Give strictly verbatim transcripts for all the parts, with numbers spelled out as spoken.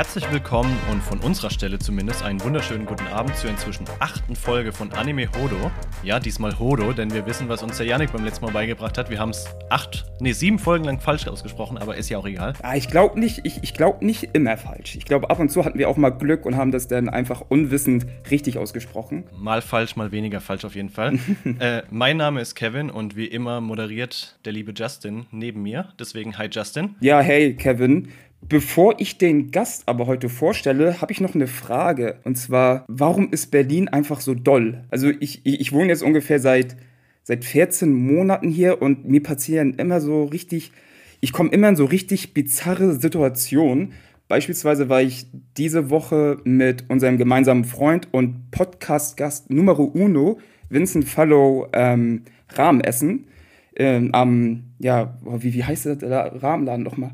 Herzlich willkommen und von unserer Stelle zumindest einen wunderschönen guten Abend zur inzwischen achten Folge von Anime Hodo. Ja, diesmal Hodo, denn wir wissen, was uns der Yannick beim letzten Mal beigebracht hat. Wir haben es acht, nee, sieben Folgen lang falsch ausgesprochen, aber ist ja auch egal. Ah, ich glaube nicht, ich, ich glaube nicht immer falsch. Ich glaube, ab und zu hatten wir auch mal Glück und haben das dann einfach unwissend richtig ausgesprochen. Mal falsch, mal weniger falsch auf jeden Fall. äh, mein Name ist Kevin und wie immer moderiert der liebe Justin neben mir. Deswegen, hi Justin. Ja, hey Kevin. Bevor ich den Gast aber heute vorstelle, habe ich noch eine Frage. Und zwar, warum ist Berlin einfach so doll? Also ich, ich, ich wohne jetzt ungefähr seit, seit vierzehn Monaten hier und mir passieren immer so richtig, ich komme immer in so richtig bizarre Situationen. Beispielsweise war ich diese Woche mit unserem gemeinsamen Freund und Podcast-Gast Numero Uno, Vincent Fallow, ähm, Rahmen essen. Ähm, am, ja, wie, wie heißt der Rahmenladen nochmal?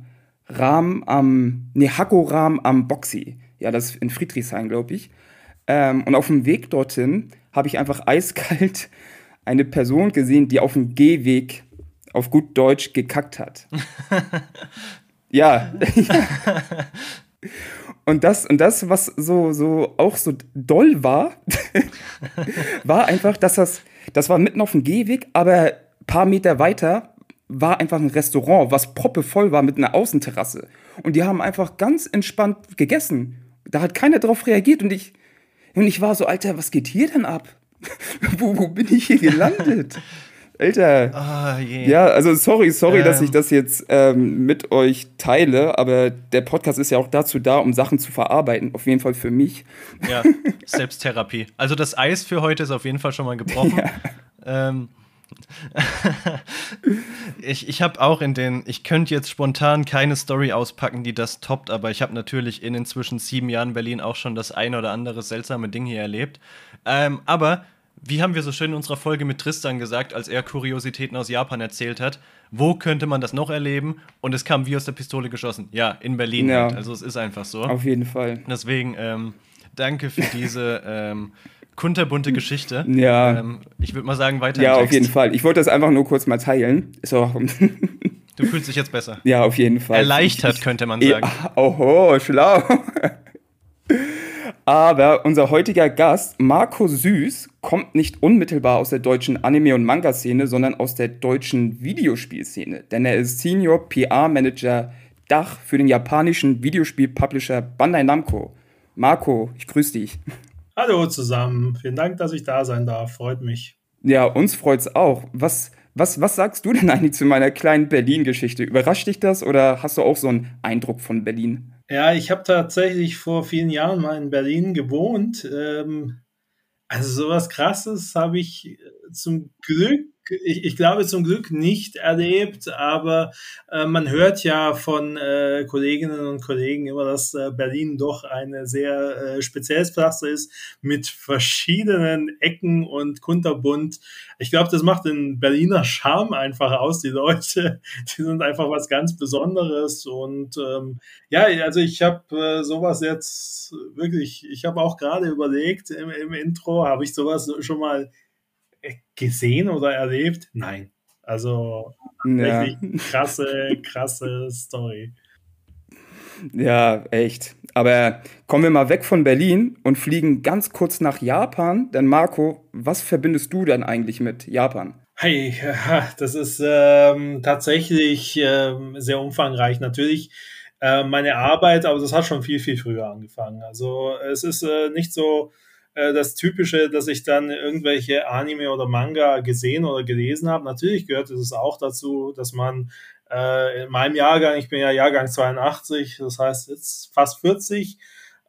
Rahm am, nee, Hakoram am Boxi. Ja, das ist in Friedrichshain, glaube ich. Ähm, und auf dem Weg dorthin habe ich einfach eiskalt eine Person gesehen, die auf dem Gehweg auf gut Deutsch gekackt hat. Ja. Und das, und das, was so, so auch so doll war, war einfach, dass das, das war mitten auf dem Gehweg, aber ein paar Meter weiter war einfach ein Restaurant, was proppevoll war mit einer Außenterrasse. Und die haben einfach ganz entspannt gegessen. Da hat keiner drauf reagiert. Und ich, und ich war so, Alter, was geht hier denn ab? wo, wo bin ich hier gelandet? Alter. Oh, yeah. Ja, also sorry, sorry, ähm. dass ich das jetzt ähm, mit euch teile, aber der Podcast ist ja auch dazu da, um Sachen zu verarbeiten. Auf jeden Fall für mich. Ja, Selbsttherapie. Also das Eis für heute ist auf jeden Fall schon mal gebrochen. Ja. Ähm. ich ich habe auch in den, ich könnte jetzt spontan keine Story auspacken, die das toppt, aber ich habe natürlich in inzwischen sieben Jahren Berlin auch schon das ein oder andere seltsame Ding hier erlebt. Ähm, aber, wie haben wir so schön in unserer Folge mit Tristan gesagt, als er Kuriositäten aus Japan erzählt hat, wo könnte man das noch erleben? Und es kam wie aus der Pistole geschossen. Ja, in Berlin ja. Halt. Also es ist einfach so. Auf jeden Fall. Deswegen, ähm, danke für diese, ähm, kunterbunte Geschichte. Ja. Ähm, ich würde mal sagen, weiter. Ja, auf jeden Fall. Ich wollte das einfach nur kurz mal teilen. Ist auch du fühlst dich jetzt besser. Ja, auf jeden Fall. Erleichtert, ich, ich, könnte man sagen. Ich, oho, schlau. Aber unser heutiger Gast, Marco Süß, kommt nicht unmittelbar aus der deutschen Anime- und Manga-Szene, sondern aus der deutschen Videospielszene. Denn er ist Senior P R-Manager Dach für den japanischen Videospiel-Publisher Bandai Namco. Marco, ich grüße dich. Hallo zusammen, vielen Dank, dass ich da sein darf, freut mich. Ja, uns freut's auch. Was, was, was sagst du denn eigentlich zu meiner kleinen Berlin-Geschichte? Überrascht dich das oder hast du auch so einen Eindruck von Berlin? Ja, ich habe tatsächlich vor vielen Jahren mal in Berlin gewohnt. Ähm, also sowas Krasses habe ich zum Glück, ich, ich glaube zum Glück nicht erlebt, aber äh, man hört ja von äh, Kolleginnen und Kollegen immer, dass äh, Berlin doch eine sehr äh, spezielles Pflaster ist mit verschiedenen Ecken und kunterbunt. Ich glaube, das macht den Berliner Charme einfach aus. Die Leute, die sind einfach was ganz Besonderes und ähm, ja, also ich habe äh, sowas jetzt wirklich, ich habe auch gerade überlegt, im, im Intro habe ich sowas schon mal gesehen oder erlebt? Nein. Also, wirklich ja. krasse, krasse Story. Ja, echt. Aber kommen wir mal weg von Berlin und fliegen ganz kurz nach Japan. Denn Marco, was verbindest du denn eigentlich mit Japan? Hey, das ist ähm, tatsächlich ähm, sehr umfangreich. Natürlich äh, meine Arbeit, aber das hat schon viel, viel früher angefangen. Also, es ist äh, nicht so das Typische, dass ich dann irgendwelche Anime oder Manga gesehen oder gelesen habe. Natürlich gehört es auch dazu, dass man äh, in meinem Jahrgang, ich bin ja Jahrgang zweiundachtzig, das heißt jetzt fast vierzig,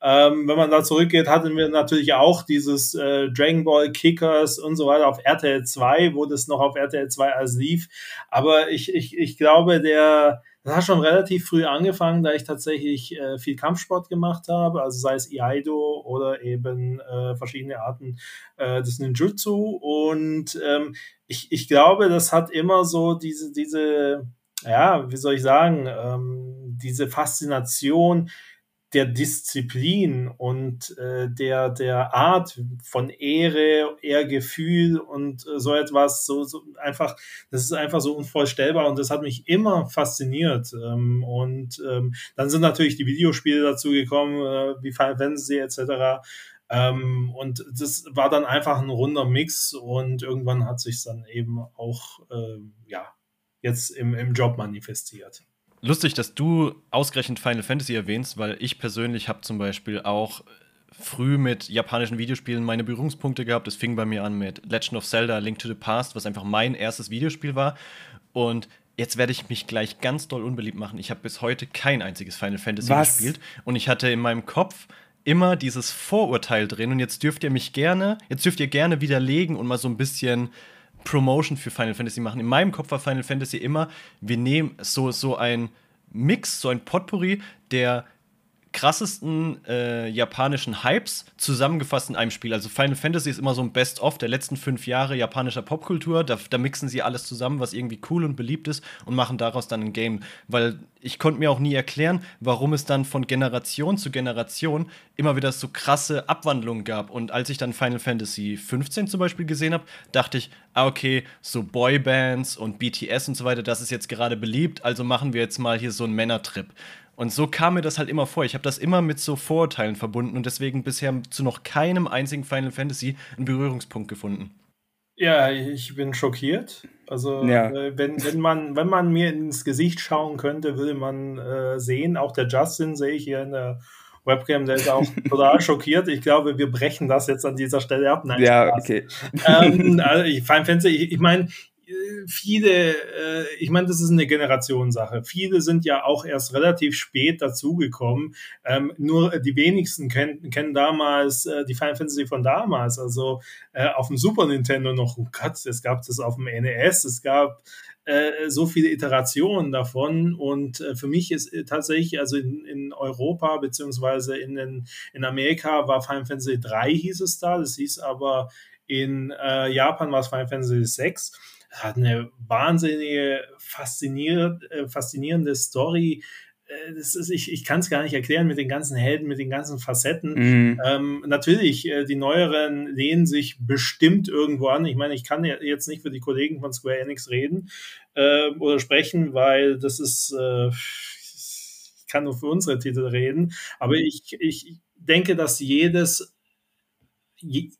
ähm, wenn man da zurückgeht, hatten wir natürlich auch dieses äh, Dragon Ball Kickers und so weiter auf R T L zwei, wo das noch auf R T L zwei als lief. Aber ich, ich, ich glaube, der das hat schon relativ früh angefangen, da ich tatsächlich äh, viel Kampfsport gemacht habe, also sei es Iaido oder eben äh, verschiedene Arten äh, des Ninjutsu. Und ähm, ich, ich glaube, das hat immer so diese, diese, ja, wie soll ich sagen, ähm, diese Faszination der Disziplin und äh, der, der Art von Ehre, Ehrgefühl und äh, so etwas, so, so einfach, das ist einfach so unvorstellbar und das hat mich immer fasziniert. Ähm, und ähm, dann sind natürlich die Videospiele dazu gekommen, äh, wie Final Fantasy et cetera. Ähm, und das war dann einfach ein runder Mix und irgendwann hat sich dann eben auch äh, ja, jetzt im, im Job manifestiert. Lustig, dass du ausgerechnet Final Fantasy erwähnst, weil ich persönlich habe zum Beispiel auch früh mit japanischen Videospielen meine Berührungspunkte gehabt. Das fing bei mir an mit Legend of Zelda, Link to the Past, was einfach mein erstes Videospiel war. Und jetzt werde ich mich gleich ganz doll unbeliebt machen. Ich habe bis heute kein einziges Final Fantasy was? gespielt. Und ich hatte in meinem Kopf immer dieses Vorurteil drin. Und jetzt dürft ihr mich gerne, jetzt dürft ihr gerne widerlegen und mal so ein bisschen Promotion für Final Fantasy machen. In meinem Kopf war Final Fantasy immer, wir nehmen so, so ein Mix, so ein Potpourri der krassesten äh, japanischen Hypes zusammengefasst in einem Spiel. Also Final Fantasy ist immer so ein Best-of der letzten fünf Jahre japanischer Popkultur. Da, da mixen sie alles zusammen, was irgendwie cool und beliebt ist und machen daraus dann ein Game. Weil ich konnte mir auch nie erklären, warum es dann von Generation zu Generation immer wieder so krasse Abwandlungen gab. Und als ich dann Final Fantasy fünfzehn zum Beispiel gesehen habe, dachte ich, ah, okay, so Boybands und B T S und so weiter, das ist jetzt gerade beliebt, also machen wir jetzt mal hier so einen Männertrip. Und so kam mir das halt immer vor. Ich habe das immer mit so Vorurteilen verbunden und deswegen bisher zu noch keinem einzigen Final Fantasy einen Berührungspunkt gefunden. Ja, ich bin schockiert. Also ja. äh, wenn, wenn, man, wenn man mir ins Gesicht schauen könnte, würde man äh, sehen, auch der Justin sehe ich hier in der Webcam, der ist auch total schockiert. Ich glaube, wir brechen das jetzt an dieser Stelle ab. Nein, ja, Spaß. Okay. ähm, also ich, Final Fantasy, ich, ich meine, viele, ich meine, das ist eine Generationssache. Viele sind ja auch erst relativ spät dazugekommen. Ähm, nur die wenigsten kennen, kennen damals äh, die Final Fantasy von damals. Also äh, auf dem Super Nintendo noch, oh Gott, es gab das auf dem N E S, es gab äh, so viele Iterationen davon. Und äh, für mich ist tatsächlich, also in, in Europa beziehungsweise in, den, in Amerika war Final Fantasy drei, hieß es da. Das hieß aber in äh, Japan war es Final Fantasy sechs. Hat eine wahnsinnige, äh, faszinierende Story. Äh, das ist, ich ich kann es gar nicht erklären mit den ganzen Helden, mit den ganzen Facetten. Mhm. Ähm, natürlich, äh, die Neueren lehnen sich bestimmt irgendwo an. Ich meine, ich kann ja jetzt nicht für die Kollegen von Square Enix reden äh, oder sprechen, weil das ist, äh, ich kann nur für unsere Titel reden. Aber ich, ich denke, dass jedes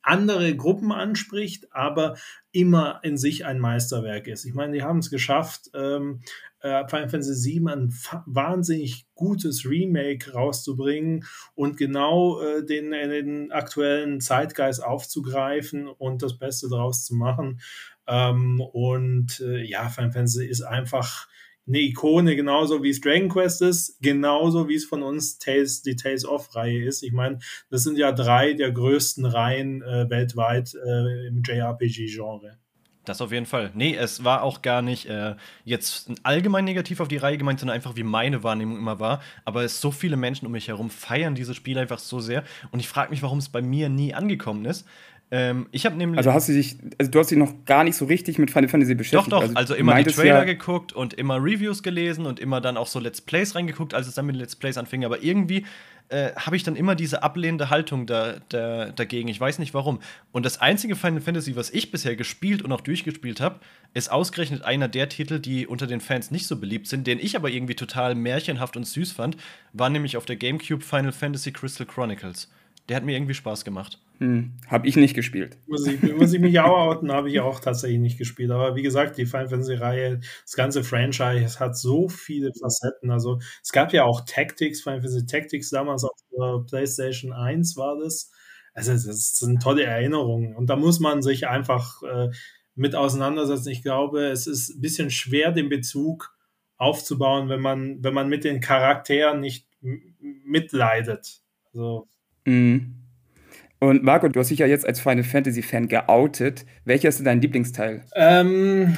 andere Gruppen anspricht, aber immer in sich ein Meisterwerk ist. Ich meine, die haben es geschafft, ähm, äh, Final Fantasy sieben ein fa- wahnsinnig gutes Remake rauszubringen und genau äh, den, den aktuellen Zeitgeist aufzugreifen und das Beste draus zu machen. Ähm, und äh, ja, Final Fantasy ist einfach eine Ikone, genauso wie es Dragon Quest ist, genauso wie es von uns Tales, die Tales of-Reihe ist. Ich meine, das sind ja drei der größten Reihen äh, weltweit äh, im J R P G-Genre. Das auf jeden Fall. Nee, es war auch gar nicht äh, jetzt allgemein negativ auf die Reihe gemeint, sondern einfach wie meine Wahrnehmung immer war. Aber es so viele Menschen um mich herum feiern dieses Spiel einfach so sehr. Und ich frage mich, warum es bei mir nie angekommen ist. Ähm, ich habe nämlich. Also hast du dich, also du hast dich noch gar nicht so richtig mit Final Fantasy beschäftigt. Doch, doch, also, also immer die Trailer ja geguckt und immer Reviews gelesen und immer dann auch so Let's Plays reingeguckt, als es dann mit Let's Plays anfing. Aber irgendwie äh, habe ich dann immer diese ablehnende Haltung da, da, dagegen. Ich weiß nicht warum. Und das einzige Final Fantasy, was ich bisher gespielt und auch durchgespielt habe, ist ausgerechnet einer der Titel, die unter den Fans nicht so beliebt sind, den ich aber irgendwie total märchenhaft und süß fand, war nämlich auf der GameCube Final Fantasy Crystal Chronicles. Der hat mir irgendwie Spaß gemacht. Hm, hab ich nicht gespielt. Muss ich, muss ich mich auch outen, habe ich auch tatsächlich nicht gespielt. Aber wie gesagt, die Final Fantasy-Reihe, das ganze Franchise hat so viele Facetten. Also es gab ja auch Tactics, Final Fantasy Tactics damals auf der PlayStation eins war das. Also das sind tolle Erinnerungen. Und da muss man sich einfach äh, mit auseinandersetzen. Ich glaube, es ist ein bisschen schwer, den Bezug aufzubauen, wenn man, wenn man mit den Charakteren nicht m- mitleidet. Also und Marco, du hast dich ja jetzt als Final Fantasy-Fan geoutet. Welcher ist denn dein Lieblingsteil? Ähm,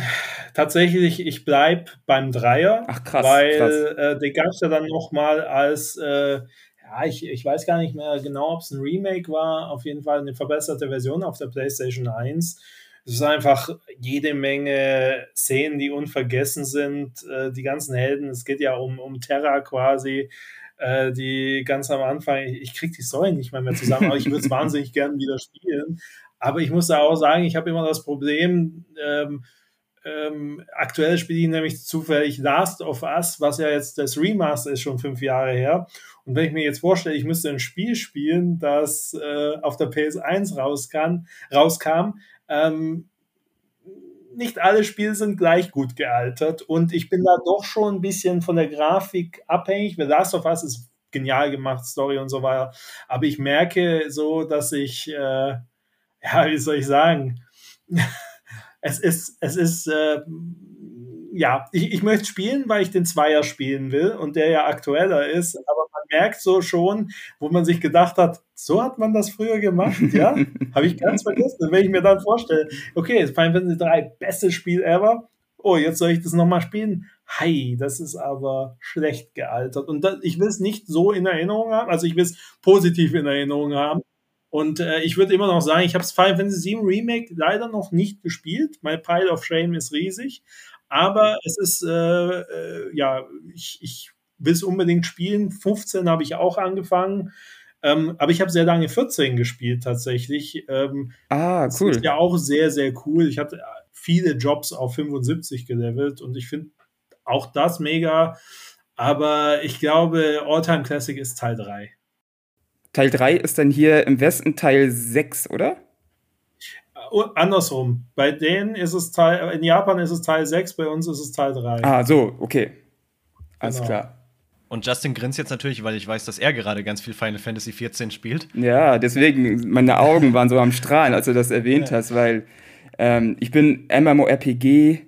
tatsächlich, ich bleib beim Dreier. Ach krass. Weil krass. Äh, den gab es ja dann nochmal als, äh, ja, ich, ich weiß gar nicht mehr genau, ob es ein Remake war. Auf jeden Fall eine verbesserte Version auf der PlayStation eins. Es ist einfach jede Menge Szenen, die unvergessen sind. Äh, die ganzen Helden, es geht ja um, um Terra quasi. äh, die ganz am Anfang, ich, ich kriege die Story nicht mal mehr zusammen, aber ich würde es wahnsinnig gerne wieder spielen. Aber ich muss da auch sagen, ich habe immer das Problem, ähm, ähm, aktuell spiele ich nämlich zufällig Last of Us, was ja jetzt das Remaster ist, schon fünf Jahre her. Und wenn ich mir jetzt vorstelle, ich müsste ein Spiel spielen, das äh, auf der P S eins rauskam, rauskam ähm, nicht alle Spiele sind gleich gut gealtert und ich bin da doch schon ein bisschen von der Grafik abhängig, weil Last of Us ist genial gemacht, Story und so weiter, aber ich merke so, dass ich, äh, ja, wie soll ich sagen, es ist, es ist, äh, ja, ich, ich möchte spielen, weil ich den Zweier spielen will und der ja aktueller ist, aber man merkt so schon, wo man sich gedacht hat, so hat man das früher gemacht, ja, habe ich ganz vergessen. Und wenn ich mir dann vorstelle, okay, Final Fantasy drei, bestes Spiel ever, oh, jetzt soll ich das nochmal spielen? Hi, das ist aber schlecht gealtert und das, ich will es nicht so in Erinnerung haben, also ich will es positiv in Erinnerung haben. Und äh, ich würde immer noch sagen, ich habe das Final Fantasy sieben Remake leider noch nicht gespielt. Mein Pile of Shame ist riesig. Aber es ist, äh, äh, ja, ich, ich will es unbedingt spielen. fünfzehn habe ich auch angefangen. Ähm, aber ich habe sehr lange vierzehn gespielt tatsächlich. Ähm, ah, cool. Das ist ja auch sehr, sehr cool. Ich hatte viele Jobs auf fünfundsiebzig gelevelt. Und ich finde auch das mega. Aber ich glaube, All-Time Classic ist Teil drei. Teil drei ist dann hier im Westen Teil sechs, oder? Und andersrum. Bei denen ist es Teil, in Japan ist es Teil sechs, bei uns ist es Teil drei. Ah, so, okay. Alles genau. Klar. Und Justin grinst jetzt natürlich, weil ich weiß, dass er gerade ganz viel Final Fantasy vierzehn spielt. Ja, deswegen, meine Augen waren so am Strahlen, als du das erwähnt ja. hast, weil ähm, ich bin MMORPG,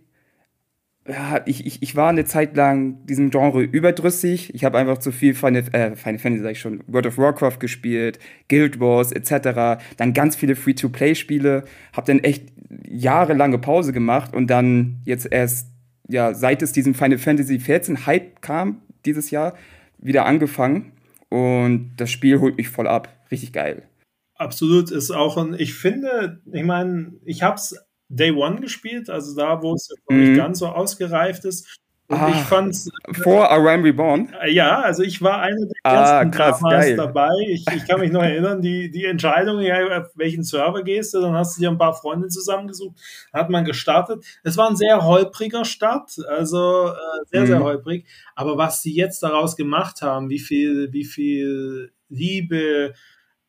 ja, ich, ich, ich war eine Zeit lang diesem Genre überdrüssig. Ich habe einfach zu viel Final, äh, Final Fantasy, sag ich schon, World of Warcraft gespielt, Guild Wars et cetera. Dann ganz viele Free-to-Play-Spiele. Habe dann echt jahrelange Pause gemacht und dann jetzt erst, ja, seit es diesen Final Fantasy vierzehn Hype kam, dieses Jahr, wieder angefangen. Und das Spiel holt mich voll ab. Richtig geil. Absolut. Ist auch ein, ich finde, ich meine, ich hab's Day One gespielt, also da, wo es mm. nicht ganz so ausgereift ist. Und ah, ich fand's vor äh, Aram Reborn? Ja, also ich war einer der ah, ersten krass, damals dabei. Ich, ich kann mich noch erinnern, die, die Entscheidung, ja, auf welchen Server gehst du, dann hast du dir ein paar Freunde zusammengesucht, hat man gestartet. Es war ein sehr holpriger Start, also äh, sehr, mm. sehr holprig. Aber was sie jetzt daraus gemacht haben, wie viel, wie viel Liebe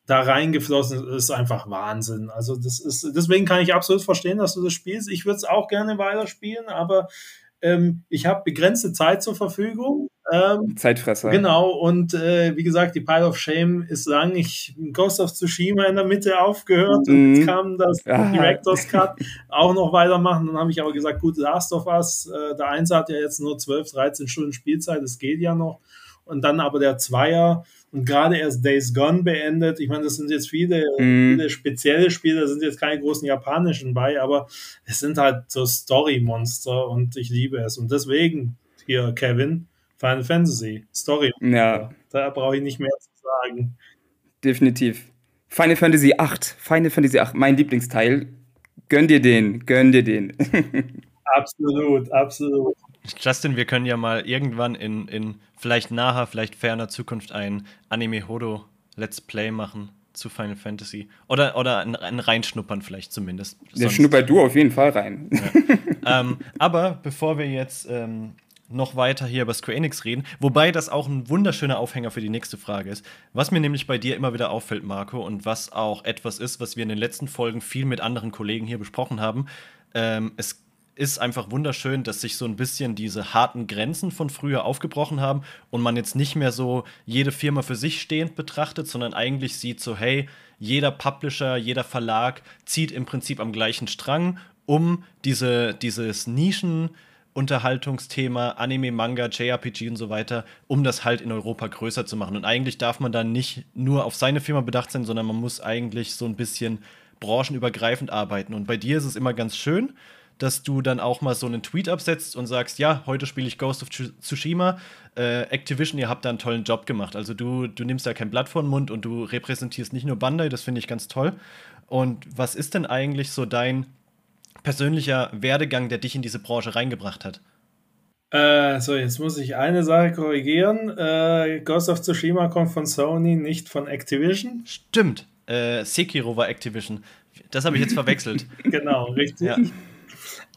da reingeflossen ist, einfach Wahnsinn. Also das ist, deswegen kann ich absolut verstehen, dass du das spielst. Ich würde es auch gerne weiterspielen, aber ähm, ich habe begrenzte Zeit zur Verfügung. Ähm, Zeitfresser. Genau, und äh, wie gesagt, die Pile of Shame ist lang. Ich Ghost of Tsushima in der Mitte aufgehört mhm. und kam das ah. Director's Cut auch noch weitermachen. Dann habe ich aber gesagt, gut, Last of Us, äh, der Einser hat ja jetzt nur zwölf, dreizehn Stunden Spielzeit, das geht ja noch. Und dann aber der Zweier und gerade erst Days Gone beendet. Ich meine, das sind jetzt viele, mm. viele spezielle Spiele, da sind jetzt keine großen japanischen bei, aber es sind halt so Story-Monster und ich liebe es. Und deswegen hier, Kevin, Final Fantasy, Story-Monster. Ja. Da brauche ich nicht mehr zu sagen. Definitiv. Final Fantasy acht, Final Fantasy acht, mein Lieblingsteil. Gönn dir den, gönn dir den. Absolut, absolut. Justin, wir können ja mal irgendwann in, in vielleicht naher, vielleicht ferner Zukunft ein Anime Hodo Let's Play machen zu Final Fantasy. Oder, oder ein, ein Reinschnuppern vielleicht zumindest. Der schnuppert du auf jeden Fall rein. Ja. ähm, aber bevor wir jetzt ähm, noch weiter hier über Square Enix reden, wobei das auch ein wunderschöner Aufhänger für die nächste Frage ist, was mir nämlich bei dir immer wieder auffällt, Marco, und was auch etwas ist, was wir in den letzten Folgen viel mit anderen Kollegen hier besprochen haben, ähm, es ist einfach wunderschön, dass sich so ein bisschen diese harten Grenzen von früher aufgebrochen haben und man jetzt nicht mehr so jede Firma für sich stehend betrachtet, sondern eigentlich sieht so, hey, jeder Publisher, jeder Verlag zieht im Prinzip am gleichen Strang, um diese, dieses Nischen-Unterhaltungsthema, Anime, Manga, J R P G und so weiter, um das halt in Europa größer zu machen. Und eigentlich darf man dann nicht nur auf seine Firma bedacht sein, sondern man muss eigentlich so ein bisschen branchenübergreifend arbeiten. Und bei dir ist es immer ganz schön, dass du dann auch mal so einen Tweet absetzt und sagst, ja, heute spiele ich Ghost of Tsushima, äh, Activision, ihr habt da einen tollen Job gemacht. Also du, du nimmst da kein Blatt vor den Mund und du repräsentierst nicht nur Bandai, das finde ich ganz toll. Und was ist denn eigentlich so dein persönlicher Werdegang, der dich in diese Branche reingebracht hat? Äh, so, jetzt muss ich eine Sache korrigieren. Äh, Ghost of Tsushima kommt von Sony, nicht von Activision. Stimmt. Äh, Sekiro war Activision. Das habe ich jetzt verwechselt. Genau, richtig. Ja.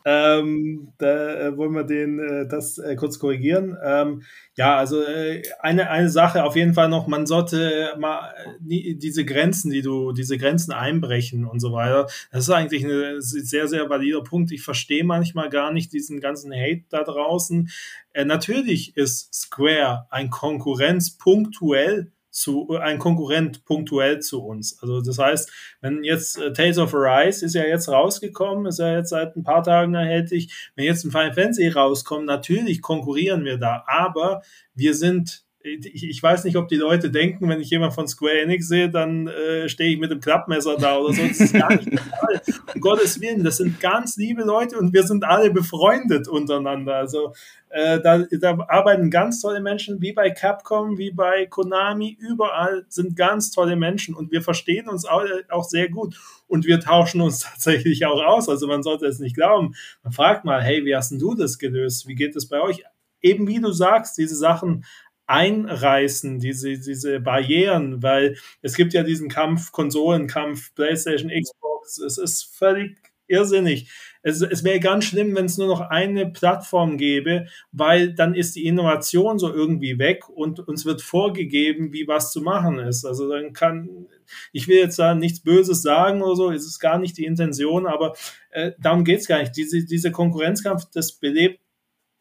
Ähm, da äh, wollen wir den, äh, das äh, kurz korrigieren. Ähm, ja, also äh, eine, eine Sache auf jeden Fall noch, man sollte mal äh, diese Grenzen, die du, diese Grenzen einbrechen und so weiter. Das ist eigentlich ein sehr, sehr valider Punkt. Ich verstehe manchmal gar nicht diesen ganzen Hate da draußen. Äh, natürlich ist Square ein Konkurrenz punktuell zu, ein Konkurrent punktuell zu uns. Also das heißt, wenn jetzt äh, Tales of Arise ist ja jetzt rausgekommen, ist ja jetzt seit ein paar Tagen erhältlich, wenn jetzt ein Final Fantasy rauskommt, natürlich konkurrieren wir da, aber wir sind, ich, ich weiß nicht, ob die Leute denken, wenn ich jemand von Square Enix sehe, dann äh, stehe ich mit dem Klappmesser da oder so, das ist gar nicht der Fall. Um Gottes Willen, das sind ganz liebe Leute und wir sind alle befreundet untereinander, also Äh, da, da arbeiten ganz tolle Menschen, wie bei Capcom, wie bei Konami, überall sind ganz tolle Menschen und wir verstehen uns auch, auch sehr gut und wir tauschen uns tatsächlich auch aus, also man sollte es nicht glauben. Man fragt mal, hey, wie hast denn du das gelöst? Wie geht das bei euch? Eben wie du sagst, diese Sachen einreißen, diese, diese Barrieren, weil es gibt ja diesen Kampf, Konsolenkampf, PlayStation, Xbox, es ist völlig irrsinnig. Es, es wäre ganz schlimm, wenn es nur noch eine Plattform gäbe, weil dann ist die Innovation so irgendwie weg und uns wird vorgegeben, wie was zu machen ist. Also dann kann, ich will jetzt da nichts Böses sagen oder so, es ist gar nicht die Intention, aber äh, darum geht es gar nicht. Diese, diese Konkurrenzkampf, das belebt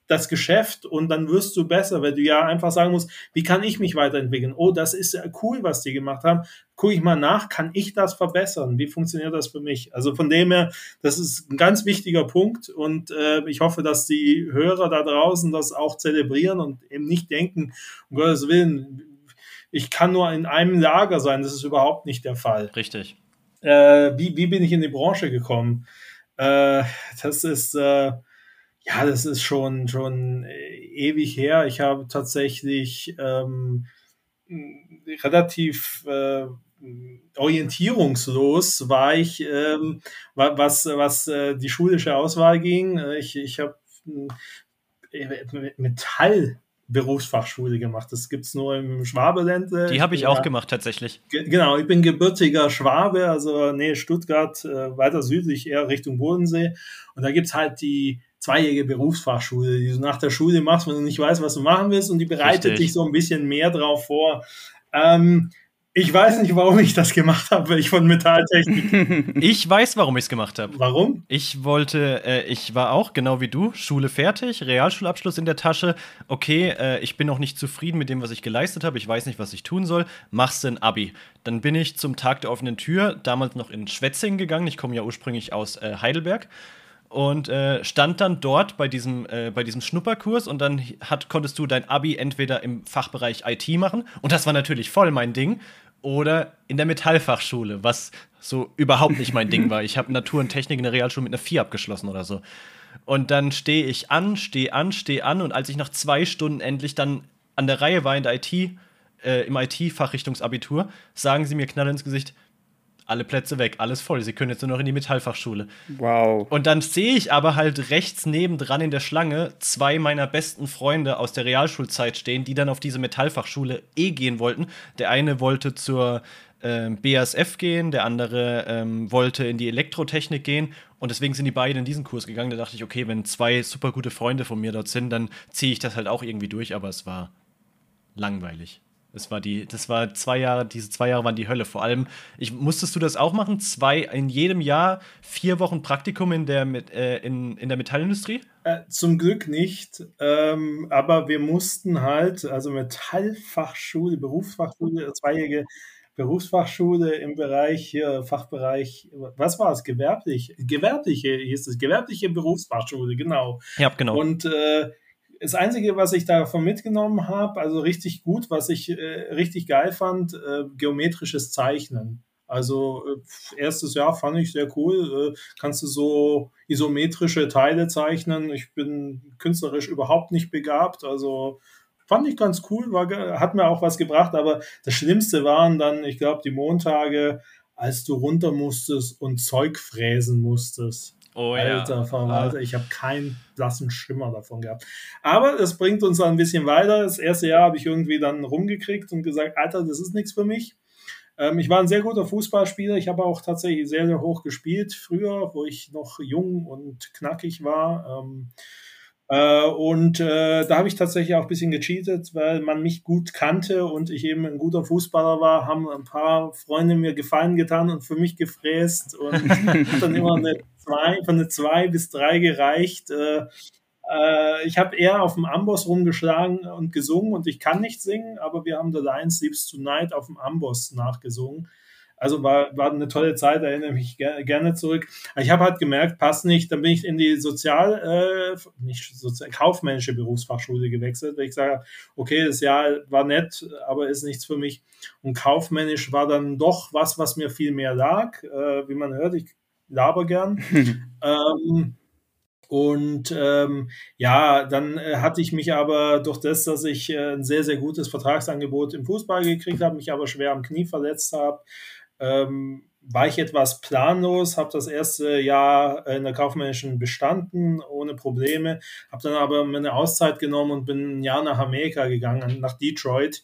das Geschäft und dann wirst du besser, weil du ja einfach sagen musst, wie kann ich mich weiterentwickeln? Oh, das ist cool, was die gemacht haben. Gucke ich mal nach, kann ich das verbessern? Wie funktioniert das für mich? Also von dem her, das ist ein ganz wichtiger Punkt und äh, ich hoffe, dass die Hörer da draußen das auch zelebrieren und eben nicht denken, um Gottes Willen, ich kann nur in einem Lager sein. Das ist überhaupt nicht der Fall. Richtig. Äh, wie, wie bin ich in die Branche gekommen? Äh, das ist... Äh, Ja, das ist schon schon ewig her. Ich habe tatsächlich ähm, relativ äh, orientierungslos war ich, ähm, was was äh, die schulische Auswahl ging. Ich ich habe äh, Metall Berufsfachschule gemacht. Das gibt's nur im Schwabeland. Die habe ich, ich auch ja, gemacht, tatsächlich. Ge- genau, ich bin gebürtiger Schwabe, also nee, Stuttgart, äh, weiter südlich, eher Richtung Bodensee. Und da gibt's halt die zweijährige Berufsfachschule, die du nach der Schule machst, wenn du nicht weißt, was du machen willst, und die bereitet Richtig. dich so ein bisschen mehr drauf vor. Ähm, ich weiß nicht, warum ich das gemacht habe, weil ich von Metalltechnik... Ich weiß, warum ich es gemacht habe. Warum? Ich wollte, äh, ich war auch, genau wie du, Schule fertig, Realschulabschluss in der Tasche. Okay, äh, ich bin noch nicht zufrieden mit dem, was ich geleistet habe, ich weiß nicht, was ich tun soll, machst du ein Abi. Dann bin ich zum Tag der offenen Tür, damals noch in Schwetzingen gegangen, ich komme ja ursprünglich aus äh, Heidelberg, und äh, stand dann dort bei diesem, äh, bei diesem Schnupperkurs und dann hat, konntest du dein Abi entweder im Fachbereich I T machen, und das war natürlich voll mein Ding, oder in der Metallfachschule, was so überhaupt nicht mein Ding war. Ich habe Natur und Technik in der Realschule mit einer vier abgeschlossen oder so. Und dann stehe ich an, stehe an, stehe an und als ich nach zwei Stunden endlich dann an der Reihe war in der I T, äh, im I T-Fachrichtungsabitur, sagen sie mir knall ins Gesicht: Alle Plätze weg, alles voll, sie können jetzt nur noch in die Metallfachschule. Wow. Und dann sehe ich aber halt rechts nebendran in der Schlange zwei meiner besten Freunde aus der Realschulzeit stehen, die dann auf diese Metallfachschule eh gehen wollten. Der eine wollte zur äh, B A S F gehen, der andere ähm, wollte in die Elektrotechnik gehen. Und deswegen sind die beiden in diesen Kurs gegangen. Da dachte ich, okay, wenn zwei super gute Freunde von mir dort sind, dann ziehe ich das halt auch irgendwie durch. Aber es war langweilig. Das war die, das war zwei Jahre, diese zwei Jahre waren die Hölle. Vor allem, ich, musstest du das auch machen? Zwei, in jedem Jahr vier Wochen Praktikum in der, äh, in, in der Metallindustrie? Äh, zum Glück nicht. Ähm, aber wir mussten halt, also Metallfachschule, Berufsfachschule, zweijährige Berufsfachschule im Bereich, hier, Fachbereich, was war es, gewerblich? Gewerbliche hieß es, gewerbliche Berufsfachschule, genau. Ja, genau. Und äh, das Einzige, was ich davon mitgenommen habe, also richtig gut, was ich äh, richtig geil fand, äh, geometrisches Zeichnen. Also äh, erstes Jahr fand ich sehr cool. Äh, kannst du so isometrische Teile zeichnen. Ich bin künstlerisch überhaupt nicht begabt. Also fand ich ganz cool, war, hat mir auch was gebracht. Aber das Schlimmste waren dann, ich glaube, die Montage, als du runter musstest und Zeug fräsen musstest. Oh ja. Alter, Verwalter, ich habe keinen blassen Schimmer davon gehabt. Aber es bringt uns ein bisschen weiter. Das erste Jahr habe ich irgendwie dann rumgekriegt und gesagt, Alter, das ist nichts für mich. Ähm, ich war ein sehr guter Fußballspieler. Ich habe auch tatsächlich sehr, sehr hoch gespielt früher, wo ich noch jung und knackig war. Ähm, äh, und äh, da habe ich tatsächlich auch ein bisschen gecheatet, weil man mich gut kannte und ich eben ein guter Fußballer war. Haben ein paar Freunde mir Gefallen getan und für mich gefräst und dann immer eine Zwei, von der zwei bis drei gereicht. Äh, äh, ich habe eher auf dem Amboss rumgeschlagen und gesungen und ich kann nicht singen, aber wir haben The Lion Sleeps Tonight auf dem Amboss nachgesungen. Also war, war eine tolle Zeit, erinnere mich ger- gerne zurück. Ich habe halt gemerkt, passt nicht, dann bin ich in die Sozial, äh, nicht Sozial, kaufmännische Berufsfachschule gewechselt, weil ich sage, okay, das Jahr war nett, aber ist nichts für mich. Und kaufmännisch war dann doch was, was mir viel mehr lag. Äh, wie man hört, ich laber gern. ähm, und ähm, ja, dann äh, hatte ich mich aber durch das, dass ich äh, ein sehr, sehr gutes Vertragsangebot im Fußball gekriegt habe, mich aber schwer am Knie verletzt habe, ähm, war ich etwas planlos, habe das erste Jahr in der kaufmännischen bestanden, ohne Probleme, habe dann aber meine Auszeit genommen und bin ein Jahr nach Amerika gegangen, nach Detroit,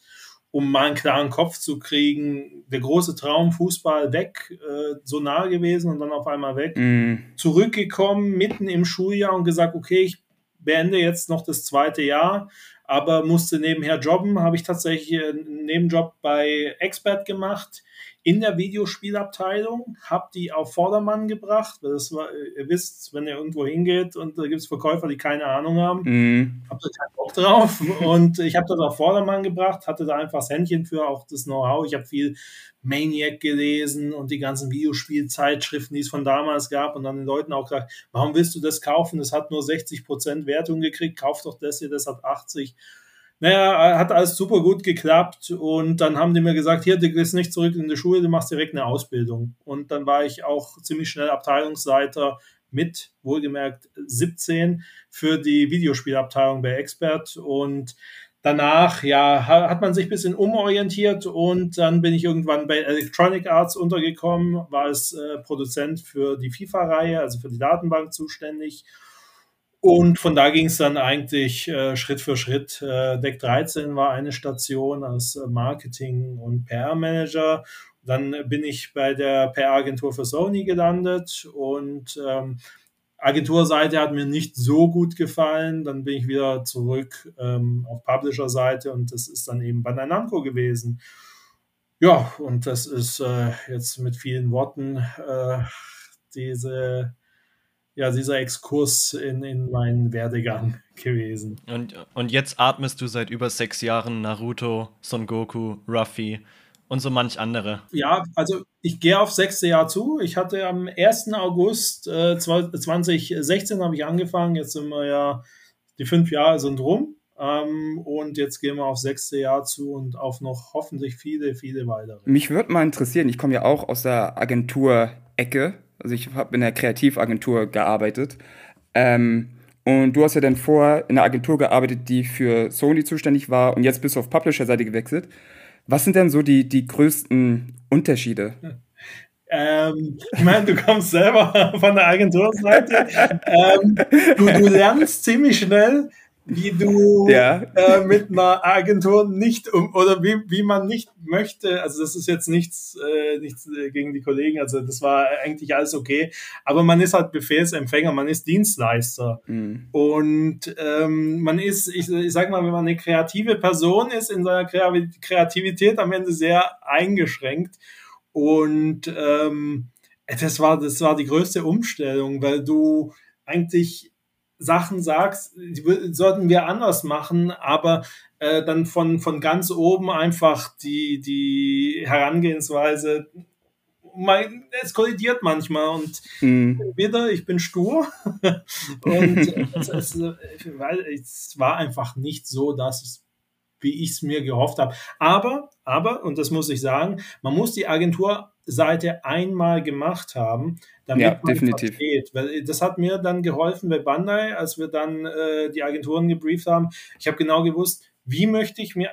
um mal einen klaren Kopf zu kriegen, der große Traum, Fußball weg, äh, so nah gewesen und dann auf einmal weg, mm. zurückgekommen, mitten im Schuljahr und gesagt, okay, ich beende jetzt noch das zweite Jahr, aber musste nebenher jobben, habe ich tatsächlich einen Nebenjob bei Expert gemacht, in der Videospielabteilung, habe die auf Vordermann gebracht, weil das war, ihr wisst, wenn ihr irgendwo hingeht und da gibt es Verkäufer, die keine Ahnung haben, mm. habt ihr keinen Bock drauf und ich habe das auf Vordermann gebracht, hatte da einfach das Händchen für, auch das Know-how, ich habe viel Maniac gelesen und die ganzen Videospielzeitschriften, die es von damals gab und dann den Leuten auch gesagt, warum willst du das kaufen, das hat nur sechzig Prozent Wertung gekriegt, kauf doch das hier, das hat achtzig. Naja, hat alles super gut geklappt und dann haben die mir gesagt, hier, du gehst nicht zurück in die Schule, du machst direkt eine Ausbildung. Und dann war ich auch ziemlich schnell Abteilungsleiter mit, wohlgemerkt siebzehn, für die Videospielabteilung bei Expert und danach, ja, hat man sich ein bisschen umorientiert und dann bin ich irgendwann bei Electronic Arts untergekommen, war als äh, Produzent für die FIFA-Reihe, also für die Datenbank zuständig. Und von da ging es dann eigentlich äh, Schritt für Schritt. Äh, Deck dreizehn war eine Station als äh, Marketing- und P R-Manager. Dann bin ich bei der P R-Agentur für Sony gelandet und ähm, Agenturseite hat mir nicht so gut gefallen. Dann bin ich wieder zurück ähm, auf Publisher-Seite und das ist dann eben Bandai Namco gewesen. Ja, und das ist äh, jetzt mit vielen Worten äh, diese... Ja, dieser Exkurs in, in meinen Werdegang gewesen. Und, und jetzt atmest du seit über sechs Jahren Naruto, Son Goku, Ruffy und so manch andere. Ja, also ich gehe auf sechste Jahr zu. Ich hatte am ersten August äh, zwanzig sechzehn habe ich angefangen. Jetzt sind wir ja, die fünf Jahre sind rum. Ähm, und jetzt gehen wir auf sechste Jahr zu und auf noch hoffentlich viele, viele weitere. Mich würde mal interessieren, ich komme ja auch aus der Agenturecke. Also ich habe in der Kreativagentur gearbeitet ähm, und du hast ja dann vorher in einer Agentur gearbeitet, die für Sony zuständig war und jetzt bist du auf Publisher-Seite gewechselt. Was sind denn so die, die größten Unterschiede? Ähm, ich meine, du kommst selber von der Agenturseite. ähm, du, du lernst ziemlich schnell, wie du ja. äh, mit einer Agentur nicht um oder wie, wie man nicht möchte, also das ist jetzt nichts, äh, nichts gegen die Kollegen, also das war eigentlich alles okay, aber man ist halt Befehlsempfänger, man ist Dienstleister mhm. und ähm, man ist, ich, ich sag mal, wenn man eine kreative Person ist, in seiner Kreativität am Ende sehr eingeschränkt und ähm, das war, das war die größte Umstellung, weil du eigentlich Sachen sagst, die w- sollten wir anders machen, aber äh, dann von, von ganz oben einfach die, die Herangehensweise, mein, es kollidiert manchmal und mhm. wieder, ich bin stur und es, es, es war einfach nicht so, dass es, wie ich es mir gehofft habe. Aber, aber, und das muss ich sagen, man muss die Agenturseite einmal gemacht haben, damit ja, man definitiv. Versteht. Weil das hat mir dann geholfen bei Bandai, als wir dann äh, die Agenturen gebrieft haben. Ich habe genau gewusst, wie möchte ich mir,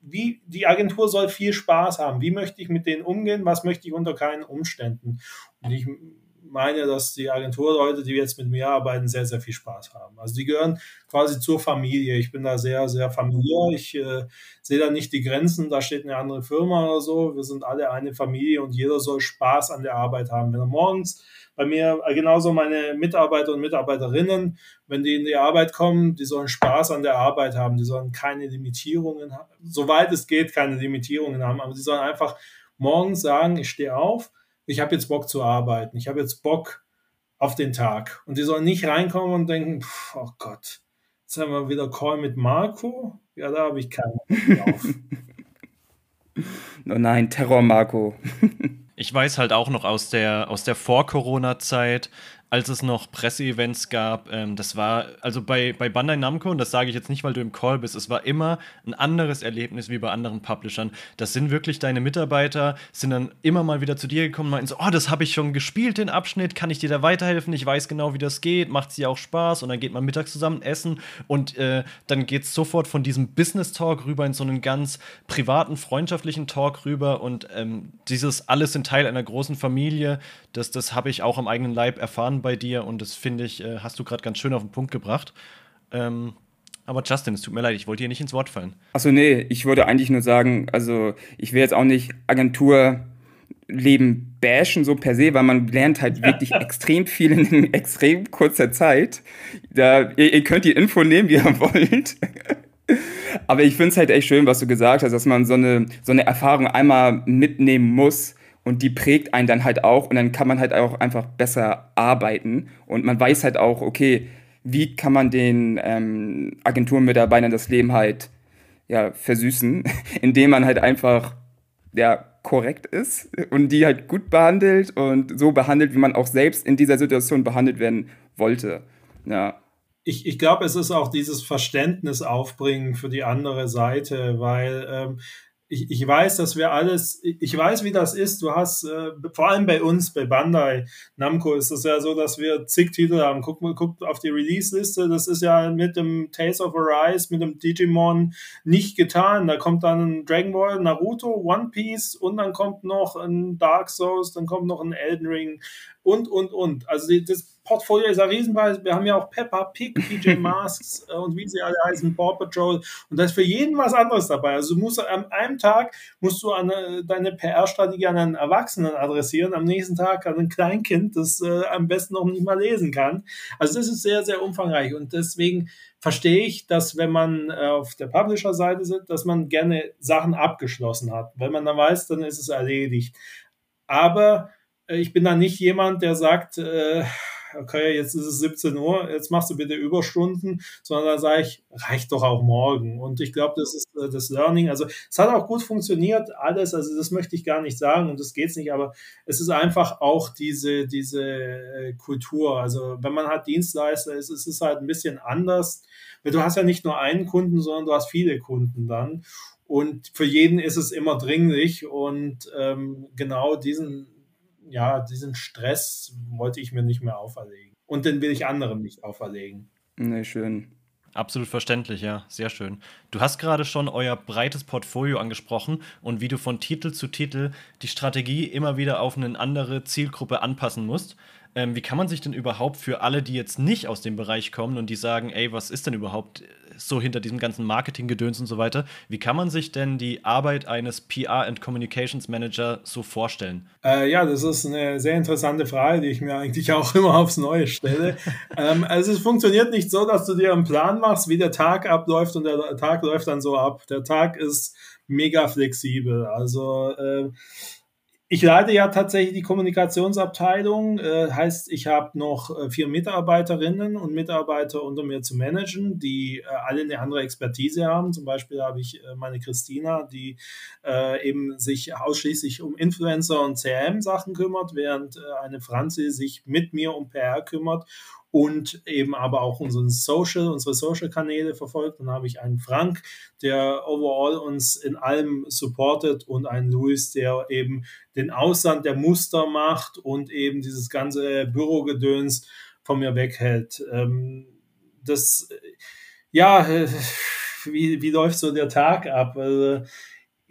wie die Agentur soll viel Spaß haben, wie möchte ich mit denen umgehen, was möchte ich unter keinen Umständen. Und ich meine, dass die Agenturleute, die jetzt mit mir arbeiten, sehr, sehr viel Spaß haben. Also die gehören quasi zur Familie. Ich bin da sehr, sehr familiär. Ich äh, sehe da nicht die Grenzen, da steht eine andere Firma oder so. Wir sind alle eine Familie und jeder soll Spaß an der Arbeit haben. Wenn er morgens bei mir, genauso meine Mitarbeiter und Mitarbeiterinnen, wenn die in die Arbeit kommen, die sollen Spaß an der Arbeit haben, die sollen keine Limitierungen haben, soweit es geht, keine Limitierungen haben, aber die sollen einfach morgens sagen, ich stehe auf, ich habe jetzt Bock zu arbeiten, ich habe jetzt Bock auf den Tag. Und die sollen nicht reinkommen und denken, pff, oh Gott, jetzt haben wir wieder Call mit Marco, ja, da habe ich keinen Bock drauf. Oh nein, Terror Marco. Ich weiß halt auch noch aus der, aus der Vor-Corona-Zeit, als es noch Presseevents gab, ähm, das war, also bei, bei Bandai Namco, und das sage ich jetzt nicht, weil du im Call bist, es war immer ein anderes Erlebnis wie bei anderen Publishern. Das sind wirklich deine Mitarbeiter, sind dann immer mal wieder zu dir gekommen und meinten so, oh, das habe ich schon gespielt, den Abschnitt, kann ich dir da weiterhelfen? Ich weiß genau, wie das geht, macht es dir auch Spaß? Und dann geht man mittags zusammen essen und äh, dann geht es sofort von diesem Business-Talk rüber in so einen ganz privaten, freundschaftlichen Talk rüber und ähm, dieses alles sind Teil einer großen Familie, das, das habe ich auch am eigenen Leib erfahren bei dir und das finde ich, äh, hast du gerade ganz schön auf den Punkt gebracht. Ähm, aber Justin, es tut mir leid, ich wollte dir nicht ins Wort fallen. Achso, nee, ich würde eigentlich nur sagen, also ich will jetzt auch nicht Agenturleben bashen so per se, weil man lernt halt wirklich extrem viel in extrem kurzer Zeit. Da, ihr, ihr könnt die Info nehmen, wie ihr wollt. Aber ich finde es halt echt schön, was du gesagt hast, dass man so eine, so eine Erfahrung einmal mitnehmen muss. Und die prägt einen dann halt auch und dann kann man halt auch einfach besser arbeiten und man weiß halt auch, okay, wie kann man den ähm, Agenturmitarbeitern das Leben halt ja, versüßen, indem man halt einfach ja, korrekt ist und die halt gut behandelt und so behandelt, wie man auch selbst in dieser Situation behandelt werden wollte. Ja. Ich, ich glaube, es ist auch dieses Verständnis aufbringen für die andere Seite, weil ähm, Ich, ich weiß, dass wir alles, ich weiß, wie das ist. Du hast, äh, vor allem bei uns, bei Bandai Namco, ist es ja so, dass wir zig Titel haben. Guckt mal, guckt auf die Release-Liste. Das ist ja mit dem Tales of Arise, mit dem Digimon nicht getan. Da kommt dann Dragon Ball, Naruto, One Piece und dann kommt noch ein Dark Souls, dann kommt noch ein Elden Ring und, und, und. Also die, das Portfolio ist ja riesenreich. Wir haben ja auch Peppa Pig, P J Masks äh, und wie sie alle heißen, Paw Patrol. Und da ist für jeden was anderes dabei. Also du musst an einem Tag musst du eine, deine P R-Strategie an einen Erwachsenen adressieren, am nächsten Tag an ein Kleinkind, das äh, am besten noch nicht mal lesen kann. Also das ist sehr, sehr umfangreich. Und deswegen verstehe ich, dass wenn man äh, auf der Publisher-Seite sitzt, dass man gerne Sachen abgeschlossen hat. Wenn man dann weiß, dann ist es erledigt. Aber äh, ich bin da nicht jemand, der sagt, äh, okay, jetzt ist es siebzehn Uhr, jetzt machst du bitte Überstunden, sondern da sage ich, reicht doch auch morgen. Und ich glaube, das ist äh, das Learning. Also es hat auch gut funktioniert, alles, also das möchte ich gar nicht sagen und das geht's nicht, aber es ist einfach auch diese, diese äh, Kultur. Also wenn man halt Dienstleister ist, ist es halt ein bisschen anders. Weil du hast ja nicht nur einen Kunden, sondern du hast viele Kunden dann. Und für jeden ist es immer dringlich und ähm, genau diesen ja, diesen Stress wollte ich mir nicht mehr auferlegen. Und den will ich anderen nicht auferlegen. Nee, schön. Absolut verständlich, ja. Sehr schön. Du hast gerade schon euer breites Portfolio angesprochen und wie du von Titel zu Titel die Strategie immer wieder auf eine andere Zielgruppe anpassen musst. Ähm, wie kann man sich denn überhaupt für alle, die jetzt nicht aus dem Bereich kommen und die sagen, ey, was ist denn überhaupt so hinter diesem ganzen Marketinggedöns und so weiter, wie kann man sich denn die Arbeit eines P R and Communications Manager so vorstellen? Äh, ja, das ist eine sehr interessante Frage, die ich mir eigentlich auch immer aufs Neue stelle. ähm, also es funktioniert nicht so, dass du dir einen Plan machst, wie der Tag abläuft und der Tag läuft dann so ab. Der Tag ist mega flexibel. Also äh, ich leite ja tatsächlich die Kommunikationsabteilung, äh, heißt, ich habe noch vier Mitarbeiterinnen und Mitarbeiter unter mir zu managen, die äh, alle eine andere Expertise haben. Zum Beispiel habe ich äh, meine Christina, die äh, eben sich ausschließlich um Influencer und C R M-Sachen kümmert, während äh, eine Franzi sich mit mir um P R kümmert und eben aber auch unseren Social, unsere Social-Kanäle verfolgt. Dann habe ich einen Frank, der overall uns in allem supportet und einen Luis, der eben den Ausland der Muster macht und eben dieses ganze Bürogedöns von mir weghält. Das, ja, wie, wie läuft so der Tag ab?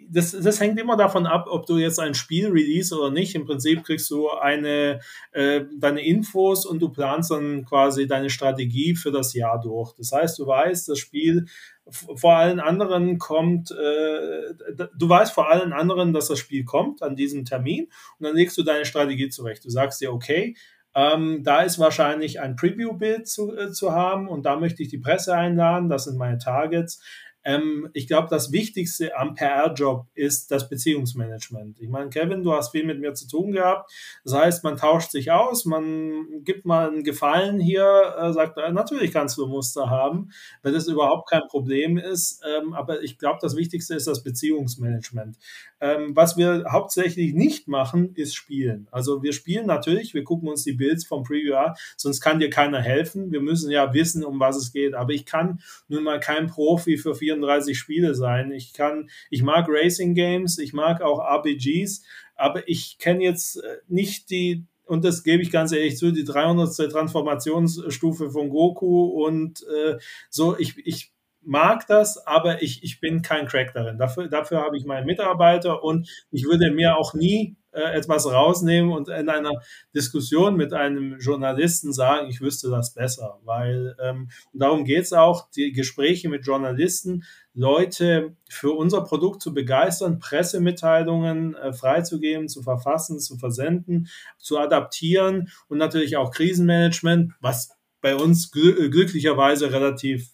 das, das hängt immer davon ab, ob du jetzt ein Spiel release oder nicht. Im Prinzip kriegst du eine, äh, deine Infos und du planst dann quasi deine Strategie für das Jahr durch. Das heißt, du weißt, das Spiel vor allen anderen kommt, äh, du weißt vor allen anderen, dass das Spiel kommt an diesem Termin und dann legst du deine Strategie zurecht. Du sagst dir, okay, Ähm, da ist wahrscheinlich ein Preview-Bild zu, äh, zu haben und da möchte ich die Presse einladen, das sind meine Targets. Ähm, ich glaube, das Wichtigste am P R-Job ist das Beziehungsmanagement. Ich meine, Kevin, du hast viel mit mir zu tun gehabt, das heißt, man tauscht sich aus, man gibt mal einen Gefallen hier, äh, sagt, äh, natürlich kannst du Muster haben, wenn das überhaupt kein Problem ist, ähm, aber ich glaube, das Wichtigste ist das Beziehungsmanagement. Ähm, was wir hauptsächlich nicht machen, ist spielen. Also wir spielen natürlich, wir gucken uns die Builds vom Preview an, sonst kann dir keiner helfen, wir müssen ja wissen, um was es geht, aber ich kann nun mal kein Profi für vier vierunddreißig Spiele sein. Ich kann, ich mag Racing Games, ich mag auch R P Gs, aber ich kenne jetzt nicht die, und das gebe ich ganz ehrlich zu, die dreihundertste Transformationsstufe von Goku und äh, so, ich, ich mag das, aber ich, ich bin kein Crack darin. Dafür, dafür habe ich meinen Mitarbeiter und ich würde mir auch nie äh, etwas rausnehmen und in einer Diskussion mit einem Journalisten sagen, ich wüsste das besser, weil ähm, darum geht es auch, die Gespräche mit Journalisten, Leute für unser Produkt zu begeistern, Pressemitteilungen äh, freizugeben, zu verfassen, zu versenden, zu adaptieren und natürlich auch Krisenmanagement, was bei uns gl- glücklicherweise relativ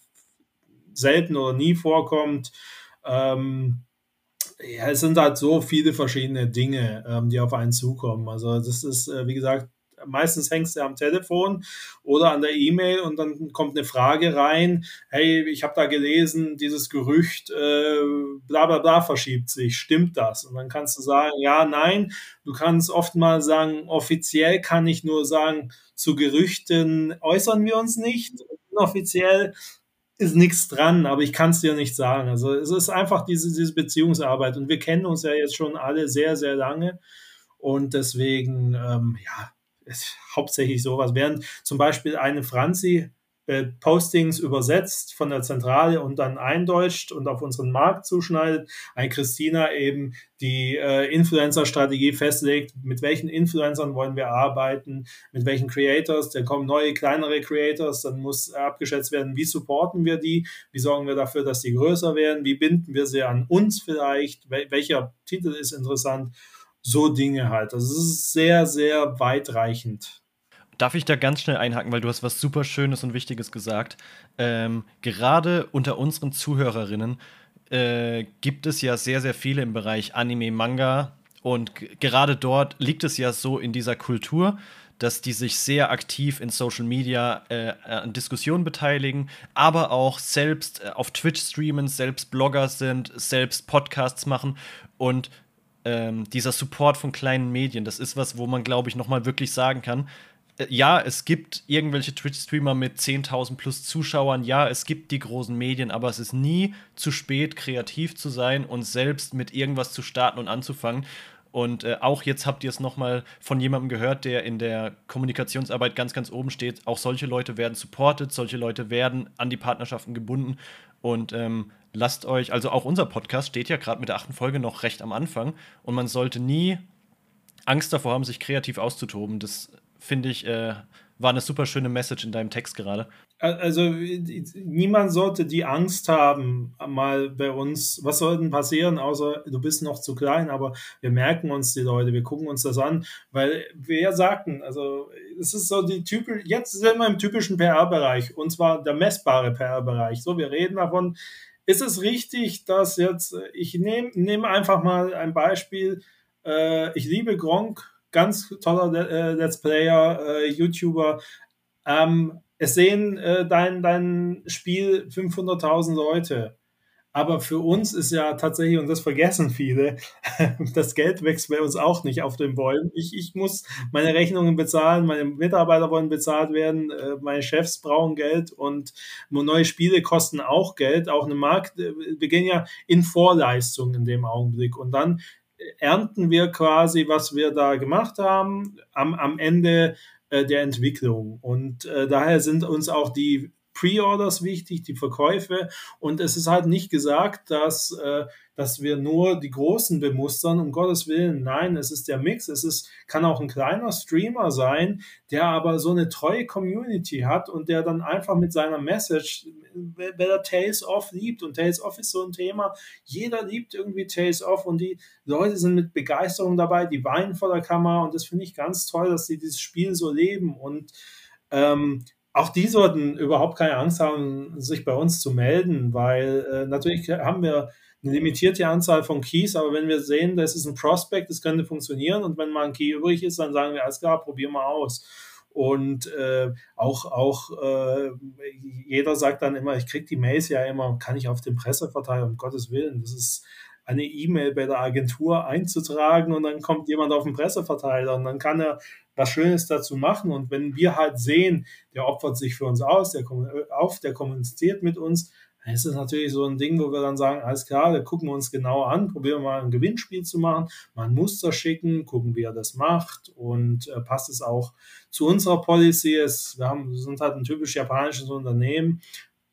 selten oder nie vorkommt. Ähm, ja, es sind halt so viele verschiedene Dinge, ähm, die auf einen zukommen. Also das ist, äh, wie gesagt, meistens hängst du am Telefon oder an der E-Mail und dann kommt eine Frage rein, hey, ich habe da gelesen, dieses Gerücht, äh, bla bla bla verschiebt sich, stimmt das? Und dann kannst du sagen, ja, nein, du kannst oftmals sagen, offiziell kann ich nur sagen, zu Gerüchten äußern wir uns nicht, inoffiziell ist nichts dran, aber ich kann es dir nicht sagen. Also es ist einfach diese, diese Beziehungsarbeit und wir kennen uns ja jetzt schon alle sehr, sehr lange und deswegen, ähm, ja, ist hauptsächlich sowas. Während zum Beispiel eine Franzi äh, Postings übersetzt von der Zentrale und dann eindeutscht und auf unseren Markt zuschneidet, eine Christina eben die äh, Influencer-Strategie festlegt, mit welchen Influencern wollen wir arbeiten, mit welchen Creators, dann kommen neue, kleinere Creators, dann muss abgeschätzt werden, wie supporten wir die, wie sorgen wir dafür, dass die größer werden, wie binden wir sie an uns vielleicht, wel- welcher Titel ist interessant, so Dinge halt. Also es ist sehr, sehr weitreichend. Darf ich da ganz schnell einhaken, weil du hast was super Schönes und Wichtiges gesagt. Ähm, gerade unter unseren Zuhörerinnen Äh, gibt es ja sehr, sehr viele im Bereich Anime, Manga und g- gerade dort liegt es ja so in dieser Kultur, dass die sich sehr aktiv in Social Media äh, an Diskussionen beteiligen, aber auch selbst äh, auf Twitch streamen, selbst Blogger sind, selbst Podcasts machen und ähm, dieser Support von kleinen Medien, das ist was, wo man, glaube ich, nochmal wirklich sagen kann, ja, es gibt irgendwelche Twitch-Streamer mit zehntausend plus Zuschauern. Ja, es gibt die großen Medien, aber es ist nie zu spät, kreativ zu sein und selbst mit irgendwas zu starten und anzufangen. Und äh, auch jetzt habt ihr es nochmal von jemandem gehört, der in der Kommunikationsarbeit ganz, ganz oben steht. Auch solche Leute werden supported, solche Leute werden an die Partnerschaften gebunden. Und ähm, lasst euch, also auch unser Podcast steht ja gerade mit der achten Folge noch recht am Anfang. Und man sollte nie Angst davor haben, sich kreativ auszutoben. Das finde ich, äh, war eine super schöne Message in deinem Text gerade. Also niemand sollte die Angst haben, mal bei uns, was soll denn passieren, außer du bist noch zu klein, aber wir merken uns die Leute, wir gucken uns das an, weil wir ja sagten, also es ist so die typisch, jetzt sind wir im typischen P R-Bereich und zwar der messbare P R-Bereich, so wir reden davon, ist es richtig, dass jetzt, ich nehme nehm einfach mal ein Beispiel, äh, ich liebe Gronkh, ganz toller äh, Let's Player, äh, YouTuber. Ähm, es sehen äh, dein, dein Spiel fünfhunderttausend Leute. Aber für uns ist ja tatsächlich, und das vergessen viele, das Geld wächst bei uns auch nicht auf den Bäumen. Ich, ich muss meine Rechnungen bezahlen, meine Mitarbeiter wollen bezahlt werden, meine Chefs brauchen Geld und neue Spiele kosten auch Geld. Auch eine Markt, wir gehen ja in Vorleistung in dem Augenblick. Und dann ernten wir quasi, was wir da gemacht haben, am, am Ende äh, der Entwicklung. Und äh, daher sind uns auch die Pre-Orders wichtig, die Verkäufe, und es ist halt nicht gesagt, dass, äh, dass wir nur die Großen bemustern, um Gottes Willen, nein, es ist der Mix, es ist, kann auch ein kleiner Streamer sein, der aber so eine treue Community hat und der dann einfach mit seiner Message, wer der Tales of liebt, und Tales of ist so ein Thema, jeder liebt irgendwie Tales of und die Leute sind mit Begeisterung dabei, die weinen vor der Kamera, und das finde ich ganz toll, dass sie dieses Spiel so leben, und ähm, auch die sollten überhaupt keine Angst haben, sich bei uns zu melden, weil äh, natürlich haben wir eine limitierte Anzahl von Keys, aber wenn wir sehen, das ist ein Prospect, das könnte funktionieren, und wenn mal ein Key übrig ist, dann sagen wir, alles klar, probier mal aus. Und äh, auch, auch äh, jeder sagt dann immer, ich kriege die Mails ja immer, kann ich auf den Presseverteiler, um Gottes Willen, das ist eine E-Mail bei der Agentur einzutragen und dann kommt jemand auf den Presseverteiler und dann kann er was Schönes dazu machen, und wenn wir halt sehen, der opfert sich für uns aus, der kommt auf, der kommuniziert mit uns, dann ist das natürlich so ein Ding, wo wir dann sagen, alles klar, da gucken wir uns genau an, probieren wir mal ein Gewinnspiel zu machen, mal ein Muster schicken, gucken, wie er das macht, und äh, passt es auch zu unserer Policy. Es, wir haben, sind halt ein typisch japanisches Unternehmen,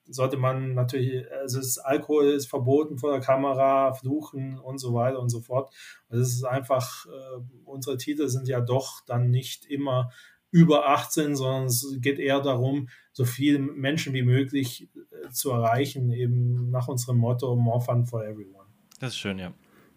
sollte man natürlich, also es ist, Alkohol ist verboten vor der Kamera, Fluchen und so weiter und so fort. Also es ist einfach, äh, unsere Titel sind ja doch dann nicht immer über achtzehn, sondern es geht eher darum, so viele Menschen wie möglich äh, zu erreichen, eben nach unserem Motto, more fun for everyone. Das ist schön, ja.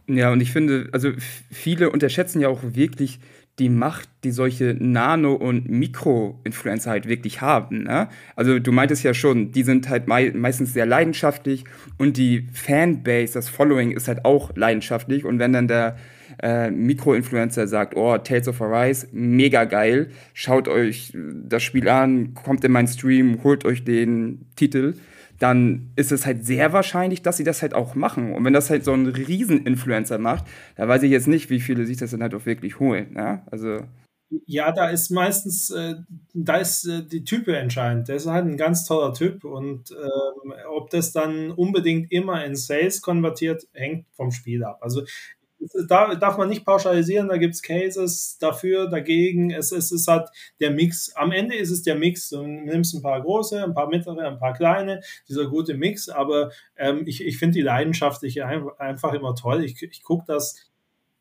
Ja, und ich finde, also viele unterschätzen ja auch wirklich die Macht, die solche Nano- und Mikro-Influencer halt wirklich haben, ne? Also du meintest ja schon, die sind halt mei- meistens sehr leidenschaftlich, und die Fanbase, das Following ist halt auch leidenschaftlich, und wenn dann der äh, Mikro-Influencer sagt, oh, Tales of Arise, mega geil, schaut euch das Spiel an, kommt in meinen Stream, holt euch den Titel, dann ist es halt sehr wahrscheinlich, dass sie das halt auch machen. Und wenn das halt so ein Riesen-Influencer macht, da weiß ich jetzt nicht, wie viele sich das dann halt auch wirklich holen. Ne? Also ja, da ist meistens, äh, da ist äh, die Type entscheidend. Der ist halt ein ganz toller Typ, und ähm, ob das dann unbedingt immer in Sales konvertiert, hängt vom Spiel ab. Also da darf man nicht pauschalisieren, da gibt es Cases dafür, dagegen, es, es ist halt der Mix, am Ende ist es der Mix, du nimmst ein paar große, ein paar mittlere, ein paar kleine, dieser gute Mix, aber ähm, ich, ich finde die leidenschaftliche einfach immer toll, ich, ich gucke das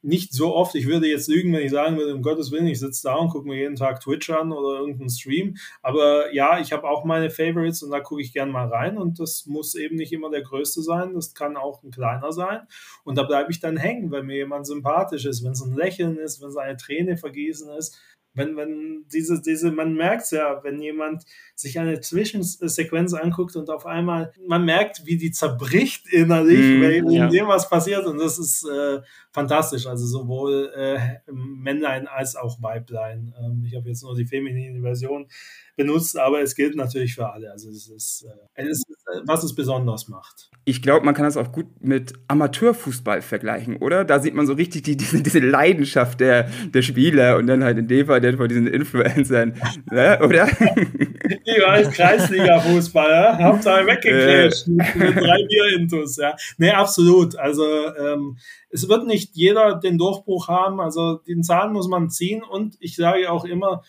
nicht so oft, ich würde jetzt lügen, wenn ich sagen würde, um Gottes Willen, ich sitze da und gucke mir jeden Tag Twitch an oder irgendeinen Stream, aber ja, ich habe auch meine Favorites und da gucke ich gern mal rein, und das muss eben nicht immer der Größte sein, das kann auch ein kleiner sein, und da bleibe ich dann hängen, wenn mir jemand sympathisch ist, wenn es ein Lächeln ist, wenn es eine Träne vergießen ist, wenn, wenn diese, diese, man merkt es ja, wenn jemand sich eine Zwischensequenz anguckt und auf einmal, man merkt, wie die zerbricht innerlich, mm, wenn ja. dem was passiert, und das ist äh, fantastisch, also sowohl äh, Männlein als auch Weiblein. Ähm, ich habe jetzt nur die feminine Version benutzt, aber es gilt natürlich für alle, also es ist, äh, es ist äh, was es besonders macht. Ich glaube, man kann das auch gut mit Amateurfußball vergleichen, oder? Da sieht man so richtig die, diese, diese Leidenschaft der, der Spieler und dann halt in dem Fall von diesen Influencern, ne? Oder? Ich weiß, Kreisliga-Fußball, ja? Habt da weggeclasht äh. mit drei Bier-Intus, ja. Nee, absolut, also ähm, es wird nicht jeder den Durchbruch haben, also den Zahlen muss man ziehen, und ich sage auch immer,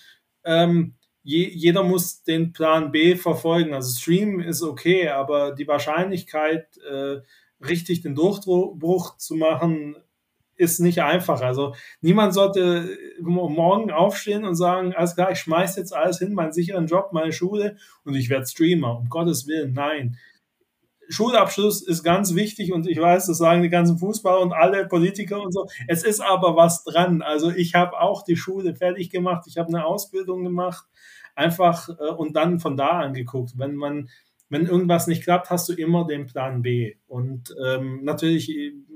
ähm, je, jeder muss den Plan B verfolgen, also Stream ist okay, aber die Wahrscheinlichkeit, äh, richtig den Durchbruch zu machen, ist nicht einfach. Also niemand sollte morgen aufstehen und sagen, alles klar, ich schmeiße jetzt alles hin, meinen sicheren Job, meine Schule, und ich werde Streamer. Um Gottes Willen, nein. Schulabschluss ist ganz wichtig, und ich weiß, das sagen die ganzen Fußballer und alle Politiker und so. Es ist aber was dran. Also ich habe auch die Schule fertig gemacht, ich habe eine Ausbildung gemacht, einfach äh, und dann von da an geguckt. Wenn man Wenn irgendwas nicht klappt, hast du immer den Plan B. Und ähm, natürlich,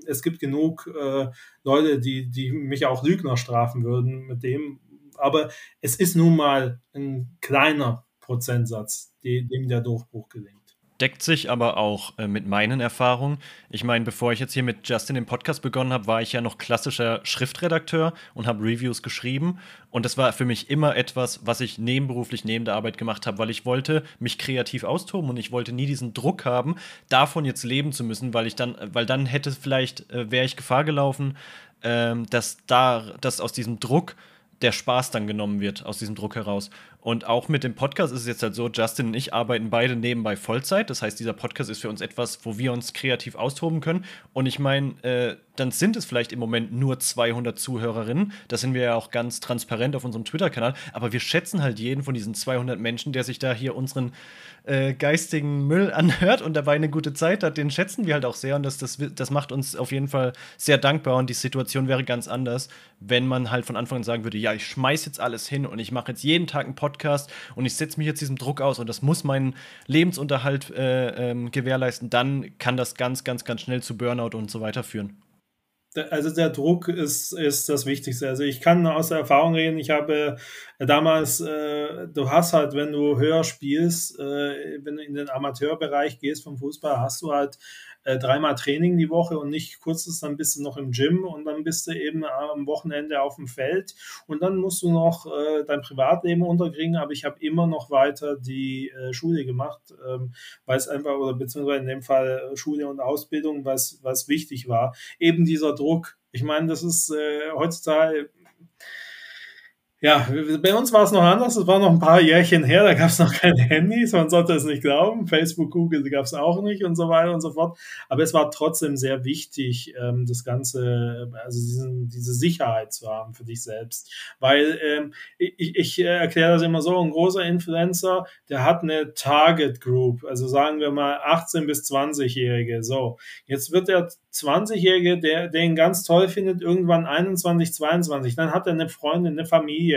es gibt genug äh, Leute, die, die mich auch Lügner strafen würden mit dem. Aber es ist nun mal ein kleiner Prozentsatz, die, dem der Durchbruch gelingt. Deckt sich aber auch äh, mit meinen Erfahrungen. Ich meine, bevor ich jetzt hier mit Justin den Podcast begonnen habe, war ich ja noch klassischer Schriftredakteur und habe Reviews geschrieben. Und das war für mich immer etwas, was ich nebenberuflich neben der Arbeit gemacht habe, weil ich wollte mich kreativ austoben und ich wollte nie diesen Druck haben, davon jetzt leben zu müssen, weil ich dann, weil dann hätte vielleicht, äh, wäre ich Gefahr gelaufen, äh, dass da, dass aus diesem Druck der Spaß dann genommen wird, aus diesem Druck heraus. Und auch mit dem Podcast ist es jetzt halt so, Justin und ich arbeiten beide nebenbei Vollzeit. Das heißt, dieser Podcast ist für uns etwas, wo wir uns kreativ austoben können. Und ich meine, äh, dann sind es vielleicht im Moment nur zweihundert Zuhörerinnen. Das sind wir ja auch ganz transparent auf unserem Twitter-Kanal. Aber wir schätzen halt jeden von diesen zweihundert Menschen, der sich da hier unseren äh, geistigen Müll anhört und dabei eine gute Zeit hat. Den schätzen wir halt auch sehr. Und das, das, das macht uns auf jeden Fall sehr dankbar. Und die Situation wäre ganz anders, wenn man halt von Anfang an sagen würde, ja, ich schmeiß jetzt alles hin und ich mache jetzt jeden Tag einen Podcast. Podcast und ich setze mich jetzt diesem Druck aus und das muss meinen Lebensunterhalt äh, ähm, gewährleisten, dann kann das ganz, ganz, ganz schnell zu Burnout und so weiter führen. Also der Druck ist, ist das Wichtigste. Also ich kann aus der Erfahrung reden, ich habe damals, äh, du hast halt, wenn du höher spielst, äh, wenn du in den Amateurbereich gehst vom Fußball, hast du halt äh, dreimal Training die Woche und nicht kurzes, dann bist du noch im Gym und dann bist du eben am Wochenende auf dem Feld und dann musst du noch äh, dein Privatleben unterkriegen, aber ich habe immer noch weiter die äh, Schule gemacht, ähm, weil es einfach, oder beziehungsweise in dem Fall Schule und Ausbildung, was, was wichtig war. Eben dieser Druck Druck. Ich meine, das ist äh, heutzutage, ja, bei uns war es noch anders, es war noch ein paar Jährchen her, da gab es noch kein Handy, man sollte es nicht glauben, Facebook, Google gab es auch nicht und so weiter und so fort, aber es war trotzdem sehr wichtig, ähm, das Ganze, also diesen, diese Sicherheit zu haben für dich selbst, weil ähm, ich, ich äh, erkläre das immer so, ein großer Influencer, der hat eine Target Group, also sagen wir mal achtzehn bis zwanzig-Jährige, so, jetzt wird der zwanzig-Jährige, der den ganz toll findet, irgendwann einundzwanzig, zweiundzwanzig, dann hat er eine Freundin, eine Familie,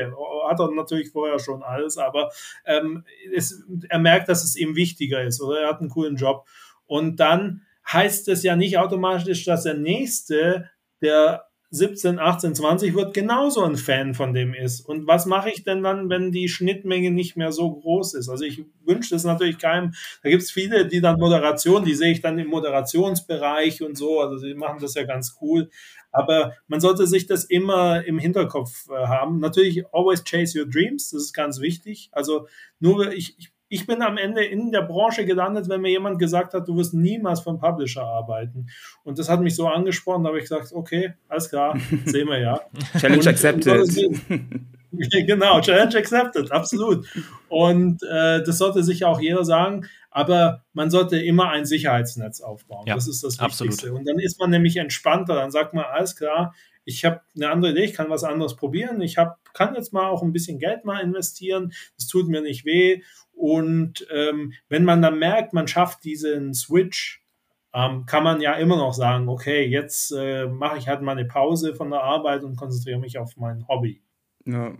hat er natürlich vorher schon alles, aber ähm, es, er merkt, dass es ihm wichtiger ist oder er hat einen coolen Job und dann heißt es ja nicht automatisch, dass der Nächste, der siebzehn, achtzehn, zwanzig wird, genauso ein Fan von dem ist. Und was mache ich denn dann, wenn die Schnittmenge nicht mehr so groß ist? Also ich wünsche es natürlich keinem. Da gibt es viele, die dann Moderation, die sehe ich dann im Moderationsbereich und so. Also die machen das ja ganz cool. Aber man sollte sich das immer im Hinterkopf haben. Natürlich, always chase your dreams. Das ist ganz wichtig. Also nur, ich, ich Ich bin am Ende in der Branche gelandet, wenn mir jemand gesagt hat, du wirst niemals vom Publisher arbeiten. Und das hat mich so angesprochen, da habe ich gesagt, okay, alles klar, sehen wir ja. Challenge und, accepted. Und genau, Challenge accepted, absolut. Und äh, das sollte sich auch jeder sagen, aber man sollte immer ein Sicherheitsnetz aufbauen. Ja, das ist das Wichtigste. Absolut. Und dann ist man nämlich entspannter, dann sagt man, alles klar, ich habe eine andere Idee, ich kann was anderes probieren, ich hab, kann jetzt mal auch ein bisschen Geld mal investieren, es tut mir nicht weh. Und ähm, wenn man dann merkt, man schafft diesen Switch, ähm, kann man ja immer noch sagen, okay, jetzt äh, mache ich halt mal eine Pause von der Arbeit und konzentriere mich auf mein Hobby. Ja.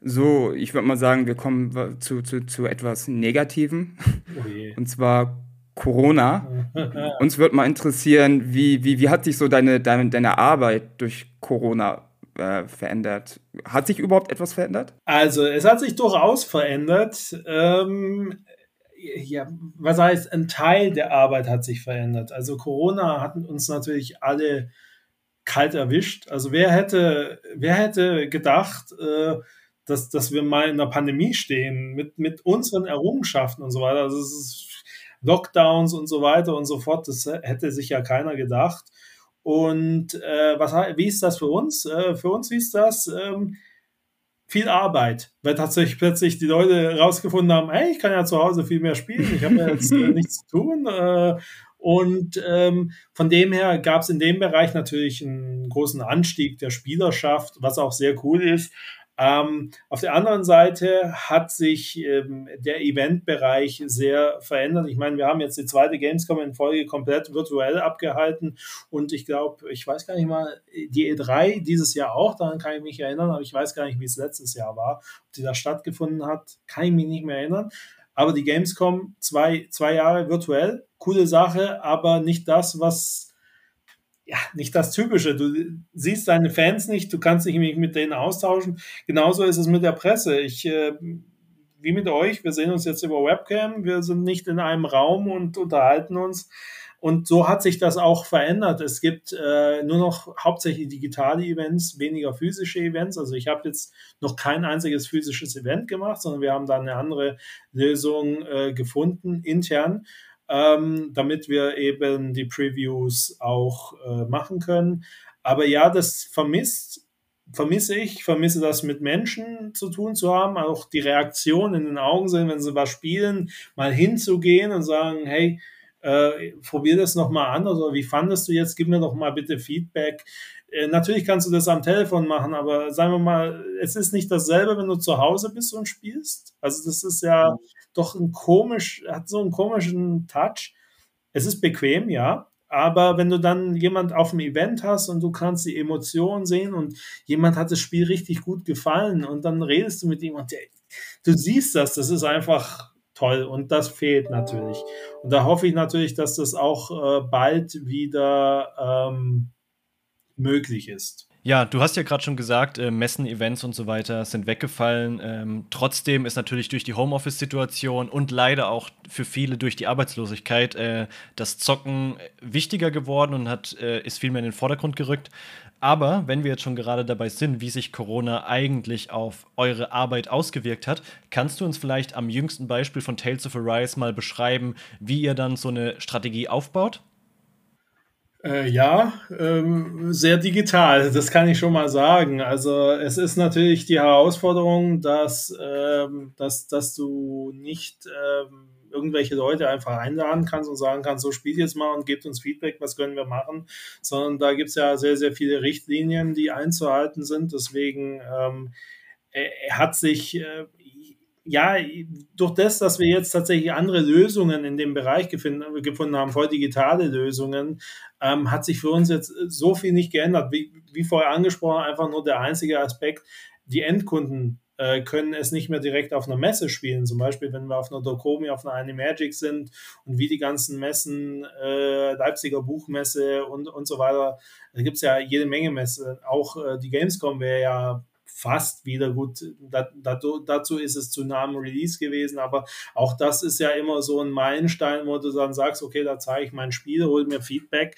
So, ich würde mal sagen, wir kommen zu, zu, zu etwas Negativem. Oh je. Und zwar Corona. Uns würde mal interessieren, wie, wie, wie hat sich so deine, deine, deine Arbeit durch Corona Äh, verändert? Hat sich überhaupt etwas verändert? Also, es hat sich durchaus verändert. Ähm, ja, was heißt, ein Teil der Arbeit hat sich verändert. Also, Corona hat uns natürlich alle kalt erwischt. Also, wer hätte, wer hätte gedacht, äh, dass, dass wir mal in einer Pandemie stehen mit, mit unseren Errungenschaften und so weiter. Also, es ist Lockdowns und so weiter und so fort. Das hätte sich ja keiner gedacht. Und äh, was, wie ist das für uns? Äh, für uns hieß das ähm, viel Arbeit, weil tatsächlich plötzlich die Leute rausgefunden haben, hey, ich kann ja zu Hause viel mehr spielen, ich habe ja jetzt äh, nichts zu tun. Äh, und ähm, von dem her gab es in dem Bereich natürlich einen großen Anstieg der Spielerschaft, was auch sehr cool ist. Ähm, auf der anderen Seite hat sich ähm, der Eventbereich sehr verändert. Ich meine, wir haben jetzt die zweite Gamescom in Folge komplett virtuell abgehalten und ich glaube, ich weiß gar nicht mal, die E drei dieses Jahr auch, daran kann ich mich erinnern, aber ich weiß gar nicht, wie es letztes Jahr war, ob die da stattgefunden hat, kann ich mich nicht mehr erinnern. Aber die Gamescom, zwei, zwei Jahre virtuell, coole Sache, aber nicht das, was... ja, nicht das Typische. Du siehst deine Fans nicht, du kannst dich nicht mit denen austauschen. Genauso ist es mit der Presse. Ich, äh, wie mit euch, wir sehen uns jetzt über Webcam, wir sind nicht in einem Raum und unterhalten uns. Und so hat sich das auch verändert. Es gibt äh, nur noch hauptsächlich digitale Events, weniger physische Events. Also ich habe jetzt noch kein einziges physisches Event gemacht, sondern wir haben da eine andere Lösung äh, gefunden, intern. Ähm, damit wir eben die Previews auch äh, machen können. Aber ja, das vermisst vermisse ich, vermisse das mit Menschen zu tun zu haben, auch die Reaktion in den Augen sehen, wenn sie was spielen, mal hinzugehen und sagen, hey, äh, probier das nochmal an, oder wie fandest du jetzt, gib mir doch mal bitte Feedback. Äh, natürlich kannst du das am Telefon machen, aber sagen wir mal, es ist nicht dasselbe, wenn du zu Hause bist und spielst. Also das ist ja doch ein komisch, hat so einen komischen Touch. Es ist bequem, ja, aber wenn du dann jemand auf dem Event hast und du kannst die Emotionen sehen und jemand hat das Spiel richtig gut gefallen und dann redest du mit ihm und der, du siehst das, das ist einfach toll und das fehlt natürlich. Und da hoffe ich natürlich, dass das auch äh, bald wieder ähm, möglich ist. Ja, du hast ja gerade schon gesagt, äh, Messen, Events und so weiter sind weggefallen. Ähm, trotzdem ist natürlich durch die Homeoffice-Situation und leider auch für viele durch die Arbeitslosigkeit äh, das Zocken wichtiger geworden und hat, äh, ist viel mehr in den Vordergrund gerückt. Aber wenn wir jetzt schon gerade dabei sind, wie sich Corona eigentlich auf eure Arbeit ausgewirkt hat, kannst du uns vielleicht am jüngsten Beispiel von Tales of Arise mal beschreiben, wie ihr dann so eine Strategie aufbaut? Äh, ja, ähm, sehr digital, das kann ich schon mal sagen. Also es ist natürlich die Herausforderung, dass, ähm, dass, dass du nicht ähm, irgendwelche Leute einfach einladen kannst und sagen kannst, so spielt jetzt mal und gebt uns Feedback, was können wir machen, sondern da gibt's ja sehr, sehr viele Richtlinien, die einzuhalten sind. Deswegen ähm, äh, hat sich... Äh, Ja, durch das, dass wir jetzt tatsächlich andere Lösungen in dem Bereich gefunden, gefunden haben, voll digitale Lösungen, ähm, hat sich für uns jetzt so viel nicht geändert. Wie, wie vorher angesprochen, einfach nur der einzige Aspekt, die Endkunden äh, können es nicht mehr direkt auf einer Messe spielen. Zum Beispiel, wenn wir auf einer Dokomi, auf einer Animagic sind und wie die ganzen Messen, äh, Leipziger Buchmesse und, und so weiter, da gibt es ja jede Menge Messen. Auch äh, die Gamescom wäre ja fast wieder gut, dazu ist es zu nah am Release gewesen, aber auch das ist ja immer so ein Meilenstein, wo du dann sagst, okay, da zeige ich mein Spiel, hol mir Feedback.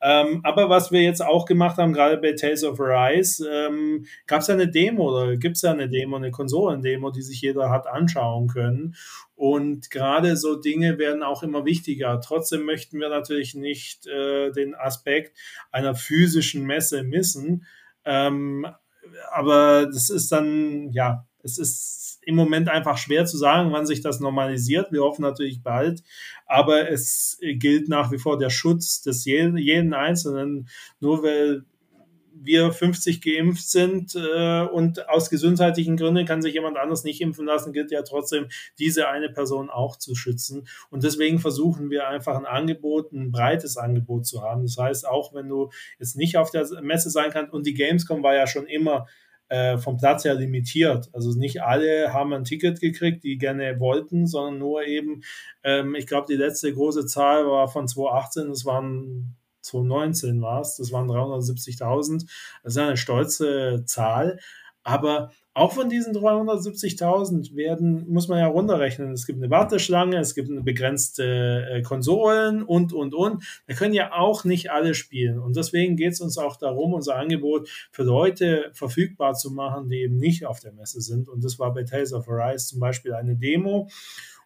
Ähm, aber was wir jetzt auch gemacht haben, gerade bei Tales of Arise, ähm, gab es ja eine Demo, oder gibt es ja eine Demo, eine Konsolendemo, die sich jeder hat anschauen können. Und gerade so Dinge werden auch immer wichtiger. Trotzdem möchten wir natürlich nicht äh, den Aspekt einer physischen Messe missen, ähm, aber das ist dann, ja, es ist im Moment einfach schwer zu sagen, wann sich das normalisiert. Wir hoffen natürlich bald, aber es gilt nach wie vor der Schutz des jeden, jeden Einzelnen. Nur weil wir fünfzig geimpft sind äh, und aus gesundheitlichen Gründen kann sich jemand anders nicht impfen lassen, gilt ja trotzdem, diese eine Person auch zu schützen. Und deswegen versuchen wir einfach ein Angebot, ein breites Angebot zu haben. Das heißt, auch wenn du jetzt nicht auf der Messe sein kannst, und die Gamescom war ja schon immer äh, vom Platz her limitiert. Also nicht alle haben ein Ticket gekriegt, die gerne wollten, sondern nur eben, ähm, ich glaube, die letzte große Zahl war von zwanzig achtzehn, das waren... zwanzig neunzehn war es, das waren dreihundertsiebzigtausend, das ist eine stolze Zahl, aber auch von diesen dreihundertsiebzigtausend werden, muss man ja runterrechnen, es gibt eine Warteschlange, es gibt eine begrenzte Konsolen und, und, und, da können ja auch nicht alle spielen und deswegen geht es uns auch darum, unser Angebot für Leute verfügbar zu machen, die eben nicht auf der Messe sind und das war bei Tales of Arise zum Beispiel eine Demo.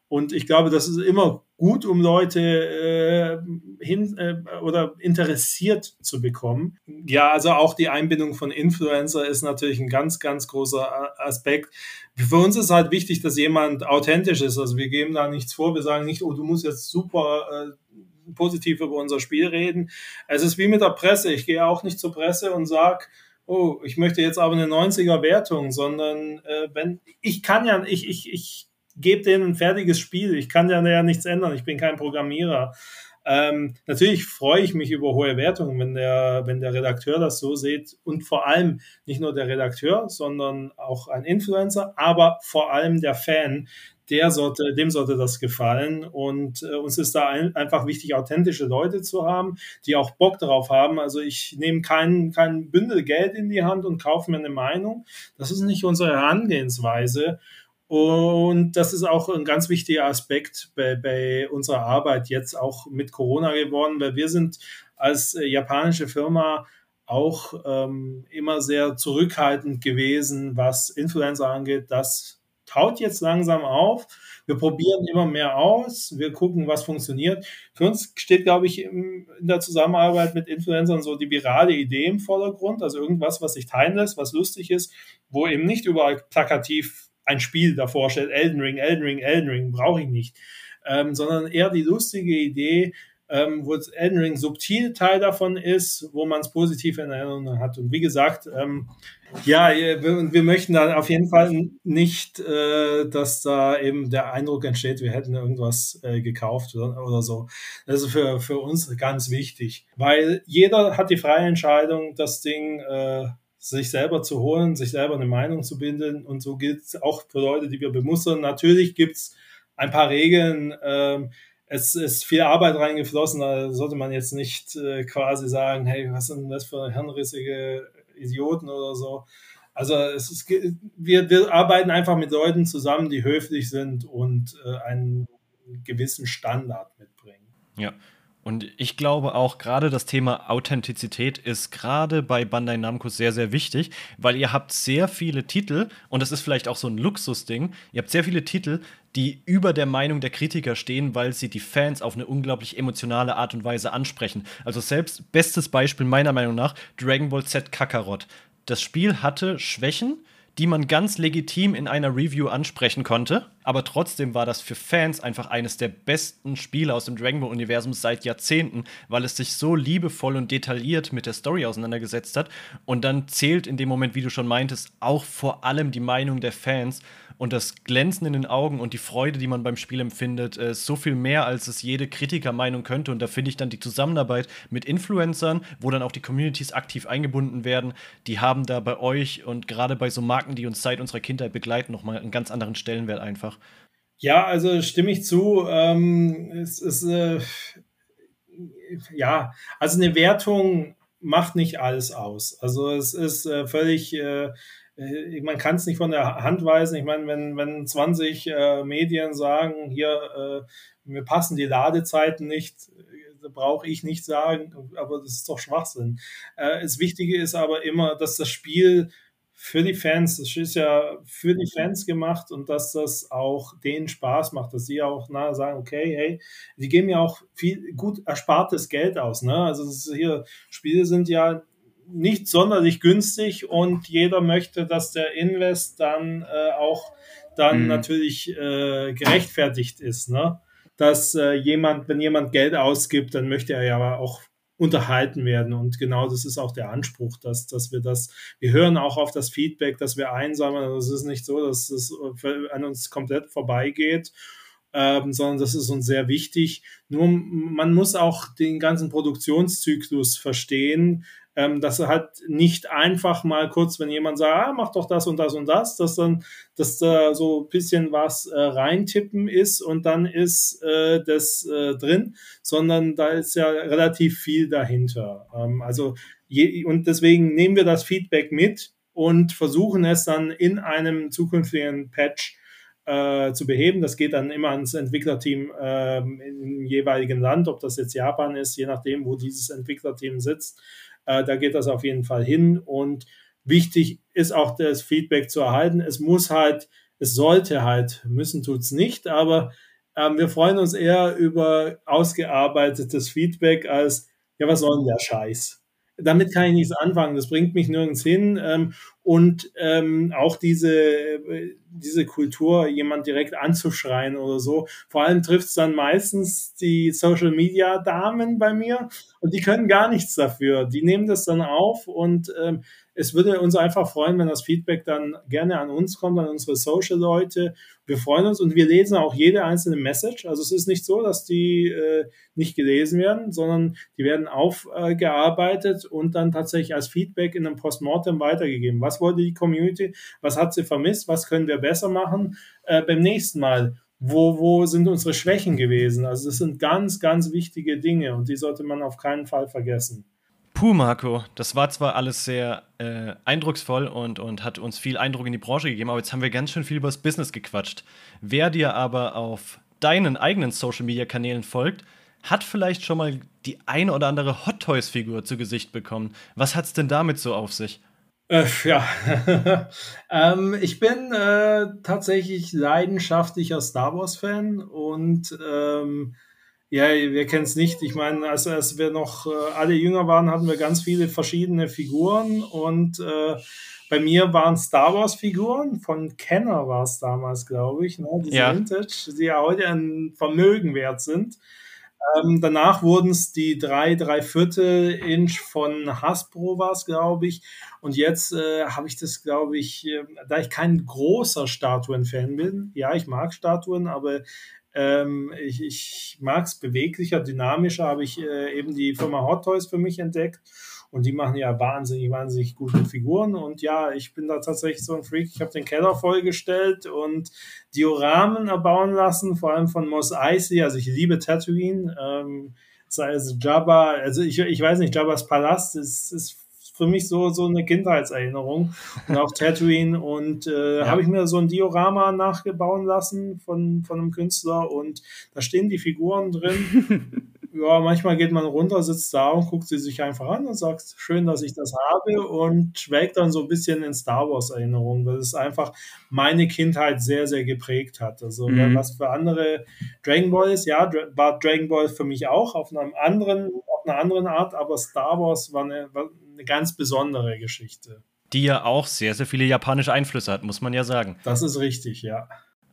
Und ich glaube, das ist immer gut, um Leute äh, hin äh, oder interessiert zu bekommen. Ja, also auch die Einbindung von Influencer ist natürlich ein ganz, ganz großer Aspekt. Für uns ist halt wichtig, dass jemand authentisch ist. Also wir geben da nichts vor. Wir sagen nicht, oh, du musst jetzt super äh, positiv über unser Spiel reden. Es ist wie mit der Presse. Ich gehe auch nicht zur Presse und sage, oh, ich möchte jetzt aber eine neunziger-Wertung, sondern äh, wenn ich kann ja, ich, ich, ich gebt denen ein fertiges Spiel, ich kann da ja nichts ändern, ich bin kein Programmierer. Ähm, natürlich freue ich mich über hohe Wertungen, wenn der, wenn der Redakteur das so sieht und vor allem nicht nur der Redakteur, sondern auch ein Influencer, aber vor allem der Fan, der sollte, dem sollte das gefallen und äh, uns ist da ein, einfach wichtig, authentische Leute zu haben, die auch Bock drauf haben. Also ich nehme kein, kein Bündel Geld in die Hand und kaufe mir eine Meinung. Das ist nicht unsere Herangehensweise. Und das ist auch ein ganz wichtiger Aspekt bei, bei unserer Arbeit jetzt auch mit Corona geworden, weil wir sind als japanische Firma auch ähm, immer sehr zurückhaltend gewesen, was Influencer angeht, dass taut jetzt langsam auf. Wir probieren immer mehr aus. Wir gucken, was funktioniert. Für uns steht, glaube ich, in der Zusammenarbeit mit Influencern so die virale Idee im Vordergrund. Also irgendwas, was sich teilen lässt, was lustig ist, wo eben nicht überall plakativ ein Spiel davor steht. Elden Ring, Elden Ring, Elden Ring, brauche ich nicht. Ähm, sondern eher die lustige Idee, Ähm, wo Elden Ring subtil Teil davon ist, wo man es positiv in Erinnerung hat. Und wie gesagt, ähm, ja, wir, wir möchten da auf jeden Fall nicht, äh, dass da eben der Eindruck entsteht, wir hätten irgendwas äh, gekauft oder, oder so. Das ist für, für uns ganz wichtig, weil jeder hat die freie Entscheidung, das Ding äh, sich selber zu holen, sich selber eine Meinung zu bilden. Und so gilt es auch für Leute, die wir bemustern. Natürlich gibt es ein paar Regeln, ähm, Es ist viel Arbeit reingeflossen, da sollte man jetzt nicht äh, quasi sagen, hey, was sind das für hirnrissige Idioten oder so. Also es ist, wir, wir arbeiten einfach mit Leuten zusammen, die höflich sind und äh, einen gewissen Standard mitbringen. Ja, und ich glaube auch gerade das Thema Authentizität ist gerade bei Bandai Namco sehr, sehr wichtig, weil ihr habt sehr viele Titel, und das ist vielleicht auch so ein Luxusding, ihr habt sehr viele Titel, die über der Meinung der Kritiker stehen, weil sie die Fans auf eine unglaublich emotionale Art und Weise ansprechen. Also selbst, bestes Beispiel meiner Meinung nach, Dragon Ball Z Kakarot. Das Spiel hatte Schwächen, die man ganz legitim in einer Review ansprechen konnte, aber trotzdem war das für Fans einfach eines der besten Spiele aus dem Dragon Ball-Universum seit Jahrzehnten, weil es sich so liebevoll und detailliert mit der Story auseinandergesetzt hat. Und dann zählt in dem Moment, wie du schon meintest, auch vor allem die Meinung der Fans und das Glänzen in den Augen und die Freude, die man beim Spiel empfindet, äh, so viel mehr, als es jede Kritikermeinung könnte. Und da finde ich dann die Zusammenarbeit mit Influencern, wo dann auch die Communities aktiv eingebunden werden, die haben da bei euch und gerade bei so Marken, die uns seit unserer Kindheit begleiten, nochmal einen ganz anderen Stellenwert einfach. Ja, also stimme ich zu. Ähm, es ist, äh, ja, also eine Wertung macht nicht alles aus. Also es ist äh, völlig... Äh, Man kann es nicht von der Hand weisen. Ich meine, wenn, wenn zwanzig äh, Medien sagen, hier, äh, mir passen die Ladezeiten nicht, äh, brauche ich nicht sagen, aber das ist doch Schwachsinn. Äh, das Wichtige ist aber immer, dass das Spiel für die Fans, das ist ja für die Fans gemacht und dass das auch denen Spaß macht, dass sie auch na, sagen, okay, hey, die geben ja auch viel gut erspartes Geld aus. Ne? Also das ist hier, Spiele sind ja nicht sonderlich günstig und jeder möchte, dass der Invest dann äh, auch dann mhm. natürlich äh, gerechtfertigt ist, ne? Dass äh, jemand, wenn jemand Geld ausgibt, dann möchte er ja auch unterhalten werden, und genau das ist auch der Anspruch, dass, dass wir das, wir hören auch auf das Feedback, dass wir einsammeln, es ist nicht so, dass es an uns komplett vorbeigeht, Ähm, sondern das ist uns sehr wichtig. Nur man muss auch den ganzen Produktionszyklus verstehen, ähm, dass er halt nicht einfach mal kurz, wenn jemand sagt, ah, mach doch das und das und das, dass dann, dass da so ein bisschen was äh, reintippen ist und dann ist äh, das äh, drin, sondern da ist ja relativ viel dahinter. Ähm, also je, und deswegen nehmen wir das Feedback mit und versuchen es dann in einem zukünftigen Patch Äh, zu beheben. Das geht dann immer ans Entwicklerteam äh, im jeweiligen Land, ob das jetzt Japan ist, je nachdem, wo dieses Entwicklerteam sitzt. Äh, da geht das auf jeden Fall hin, und wichtig ist auch das Feedback zu erhalten. Es muss halt, es sollte halt, müssen tut's nicht, aber äh, wir freuen uns eher über ausgearbeitetes Feedback als, ja, was soll denn der Scheiß? Damit kann ich nichts anfangen, das bringt mich nirgends hin. Ähm, und ähm, auch diese, diese Kultur, jemand direkt anzuschreien oder so, vor allem trifft es dann meistens die Social-Media-Damen bei mir, und die können gar nichts dafür. Die nehmen das dann auf, und ähm, es würde uns einfach freuen, wenn das Feedback dann gerne an uns kommt, an unsere Social-Leute. Wir freuen uns, und wir lesen auch jede einzelne Message. Also es ist nicht so, dass die äh, nicht gelesen werden, sondern die werden aufgearbeitet äh, und dann tatsächlich als Feedback in einem Postmortem weitergegeben. Was wollte die Community? Was hat sie vermisst? Was können wir besser machen äh, beim nächsten Mal? Wo, wo sind unsere Schwächen gewesen? Also das sind ganz, ganz wichtige Dinge, und die sollte man auf keinen Fall vergessen. Puh, Marco, das war zwar alles sehr äh, eindrucksvoll und, und hat uns viel Eindruck in die Branche gegeben, aber jetzt haben wir ganz schön viel über das Business gequatscht. Wer dir aber auf deinen eigenen Social-Media-Kanälen folgt, hat vielleicht schon mal die eine oder andere Hot Toys-Figur zu Gesicht bekommen. Was hat's denn damit so auf sich? Äh, ja, ähm, ich bin äh, tatsächlich leidenschaftlicher Star Wars-Fan und ähm, ja, wir kennen es nicht. Ich meine, als, als wir noch äh, alle jünger waren, hatten wir ganz viele verschiedene Figuren und äh, bei mir waren Star Wars-Figuren, von Kenner war es damals, glaube ich, ne? Diese ja. Vintage, die ja heute ein Vermögen wert sind. Ähm, danach wurden es die drei, drei Viertel Inch von Hasbro war es, glaube ich. Und jetzt äh, habe ich das, glaube ich, äh, da ich kein großer Statuen-Fan bin, ja, ich mag Statuen, aber ähm, ich, ich mag es beweglicher, dynamischer, habe ich äh, eben die Firma Hot Toys für mich entdeckt. Und die machen ja wahnsinnig, wahnsinnig gute Figuren. Und ja, ich bin da tatsächlich so ein Freak. Ich habe den Keller vollgestellt und Dioramen erbauen lassen, vor allem von Mos Eisley. Also ich liebe Tatooine. Ähm, sei es Jabba, also ich, ich weiß nicht, Jabbas Palast ist, ist für mich so, so eine Kindheitserinnerung. Und auch Tatooine. Und äh, ja. habe ich mir so ein Diorama nachgebauen lassen von, von einem Künstler. Und da stehen die Figuren drin. Ja, manchmal geht man runter, sitzt da und guckt sie sich einfach an und sagt, schön, dass ich das habe und schwelgt dann so ein bisschen in Star Wars Erinnerungen, weil es einfach meine Kindheit sehr, sehr geprägt hat. Also mhm. was für andere Dragon Ball ist, ja, war Dragon Ball für mich auch auf einem anderen, auf einer anderen Art, aber Star Wars war eine, war eine ganz besondere Geschichte. Die ja auch sehr, sehr viele japanische Einflüsse hat, muss man ja sagen. Das ist richtig, ja.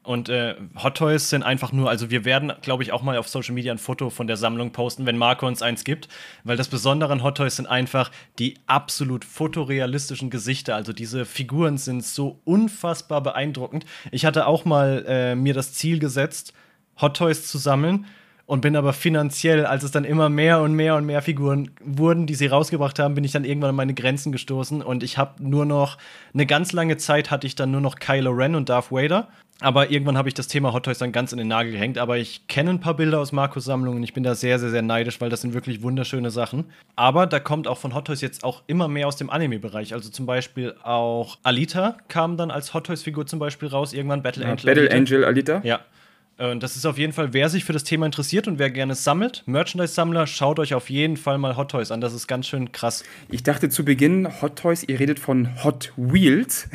Und äh, Hot Toys sind einfach nur, also wir werden, glaube ich, auch mal auf Social Media ein Foto von der Sammlung posten, wenn Marco uns eins gibt, weil das Besondere an Hot Toys sind einfach die absolut fotorealistischen Gesichter, also diese Figuren sind so unfassbar beeindruckend. Ich hatte auch mal äh, mir das Ziel gesetzt, Hot Toys zu sammeln und bin aber finanziell, als es dann immer mehr und mehr und mehr Figuren wurden, die sie rausgebracht haben, bin ich dann irgendwann an meine Grenzen gestoßen und ich habe nur noch, eine ganz lange Zeit hatte ich dann nur noch Kylo Ren und Darth Vader. Aber irgendwann habe ich das Thema Hot Toys dann ganz in den Nagel gehängt. Aber ich kenne ein paar Bilder aus Marcos Sammlung und ich bin da sehr, sehr, sehr neidisch, weil das sind wirklich wunderschöne Sachen. Aber da kommt auch von Hot Toys jetzt auch immer mehr aus dem Anime-Bereich. Also zum Beispiel auch Alita kam dann als Hot Toys-Figur zum Beispiel raus. Irgendwann Battle ja, Angel Battle Alita. Angel Alita. Ja. Und das ist auf jeden Fall, wer sich für das Thema interessiert und wer gerne sammelt, Merchandise-Sammler, schaut euch auf jeden Fall mal Hot Toys an. Das ist ganz schön krass. Ich dachte zu Beginn, Hot Toys, ihr redet von Hot Wheels.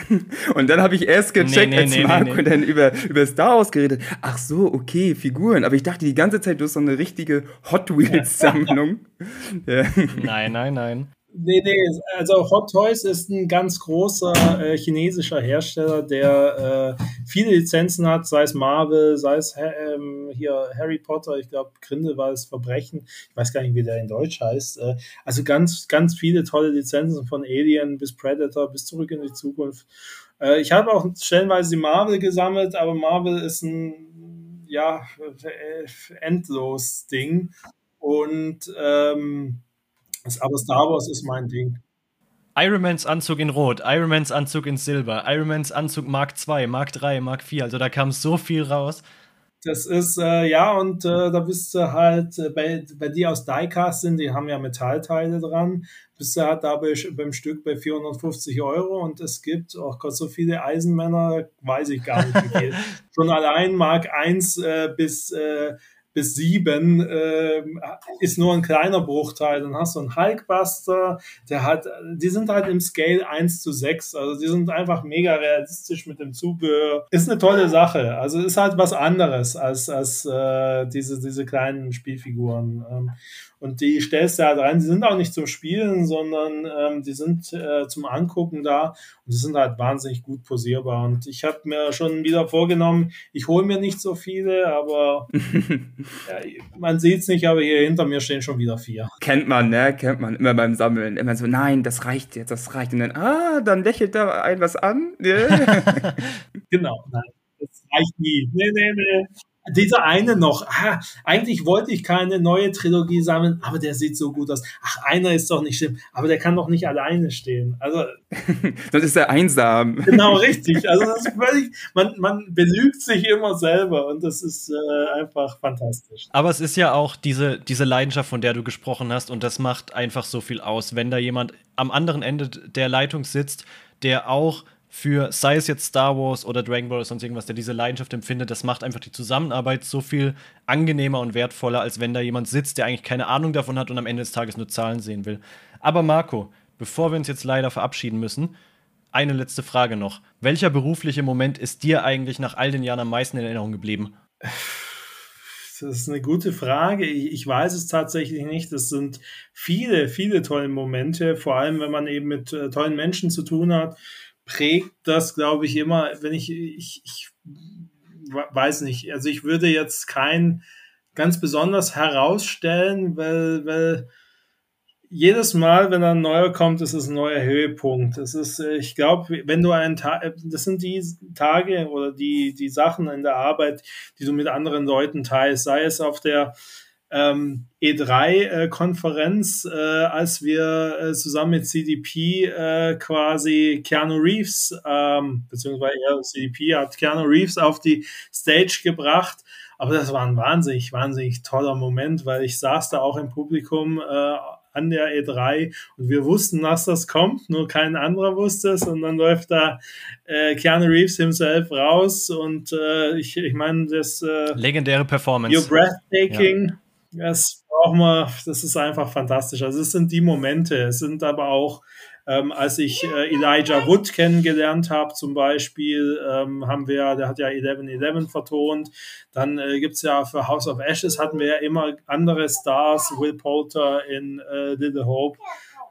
Und dann habe ich erst gecheckt, nee, nee, als nee, Marco nee, nee. dann über, über Star Wars geredet. Ach so, okay, Figuren. Aber ich dachte die ganze Zeit, du hast so eine richtige Hot Wheels-Sammlung. Ja. Nein, nein, nein. Nee, nee, also Hot Toys ist ein ganz großer äh, chinesischer Hersteller, der äh, viele Lizenzen hat, sei es Marvel, sei es ähm, hier Harry Potter, ich glaube Grindelwalds Verbrechen, ich weiß gar nicht, wie der in Deutsch heißt, äh, also ganz, ganz viele tolle Lizenzen von Alien bis Predator bis Zurück in die Zukunft. Äh, ich habe auch stellenweise die Marvel gesammelt, aber Marvel ist ein, ja, endlos Ding und ähm, aber Star Wars ist mein Ding. Iron Mans Anzug in Rot, Iron Mans Anzug in Silber, Iron Mans Anzug Mark zwei, Mark drei, Mark vier. Also da kam so viel raus. Das ist, äh, ja, und äh, da bist du halt, äh, bei, bei die aus Diecast sind, die haben ja Metallteile dran, bist du halt da bei, beim Stück bei vierhundertfünfzig Euro und es gibt auch Gott, so viele Eisenmänner, weiß ich gar nicht wie viel. Schon allein Mark eins äh, bis... Äh, bis sieben äh, ist nur ein kleiner Bruchteil. Dann hast du einen Hulkbuster, der hat, die sind halt im Scale eins zu sechs, also die sind einfach mega realistisch mit dem Zubehör. Ist eine tolle Sache, also ist halt was anderes als, als äh, diese, diese kleinen Spielfiguren. Ähm, und die stellst du halt rein, die sind auch nicht zum Spielen, sondern ähm, die sind äh, zum Angucken da und die sind halt wahnsinnig gut posierbar. Und ich habe mir schon wieder vorgenommen, ich hole mir nicht so viele, aber ja, man sieht es nicht, aber hier hinter mir stehen schon wieder vier. Kennt man, ne? Kennt man immer beim Sammeln. Immer so, nein, das reicht jetzt, das reicht. Und dann, ah, dann lächelt da ein was an. Yeah. Genau, nein, das reicht nie. Nee, nee, nee. Dieser eine noch. Ah, eigentlich wollte ich keine neue Trilogie sammeln, aber der sieht so gut aus. Ach, einer ist doch nicht schlimm, aber der kann doch nicht alleine stehen. Also das ist er einsam. Genau, richtig. Also das ist völlig, man, man belügt sich immer selber und das ist äh, einfach fantastisch. Aber es ist ja auch diese, diese Leidenschaft, von der du gesprochen hast und das macht einfach so viel aus, wenn da jemand am anderen Ende der Leitung sitzt, der auch für, sei es jetzt Star Wars oder Dragon Ball oder sonst irgendwas, der diese Leidenschaft empfindet, das macht einfach die Zusammenarbeit so viel angenehmer und wertvoller, als wenn da jemand sitzt, der eigentlich keine Ahnung davon hat und am Ende des Tages nur Zahlen sehen will. Aber Marco, bevor wir uns jetzt leider verabschieden müssen, eine letzte Frage noch. Welcher berufliche Moment ist dir eigentlich nach all den Jahren am meisten in Erinnerung geblieben? Das ist eine gute Frage. Ich weiß es tatsächlich nicht. Es sind viele, viele tolle Momente. Vor allem, wenn man eben mit äh, tollen Menschen zu tun hat, prägt das, glaube ich, immer, wenn ich, ich, ich weiß nicht. Also ich würde jetzt kein ganz besonders herausstellen, weil, weil jedes Mal, wenn ein neuer kommt, ist es ein neuer Höhepunkt. Das ist, ich glaube, wenn du einen Tag, das sind die Tage oder die, die Sachen in der Arbeit, die du mit anderen Leuten teilst, sei es auf der ähm, E drei Konferenz, äh, als wir äh, zusammen mit C D P äh, quasi Keanu Reeves, ähm, beziehungsweise ja, C D P hat Keanu Reeves auf die Stage gebracht. Aber das war ein wahnsinnig, wahnsinnig toller Moment, weil ich saß da auch im Publikum äh, an der E drei und wir wussten, dass das kommt, nur kein anderer wusste es und dann läuft da äh, Keanu Reeves himself raus und äh, ich, ich meine, das äh, legendäre Performance. Your breathtaking, ja. Das braucht man, das ist einfach fantastisch. Also es sind die Momente, es sind aber auch Ähm, als ich äh, Elijah Wood kennengelernt habe zum Beispiel, ähm, haben wir, der hat ja elf elf vertont, dann äh, gibt es ja für House of Ashes hatten wir ja immer andere Stars, Will Poulter in äh, Little Hope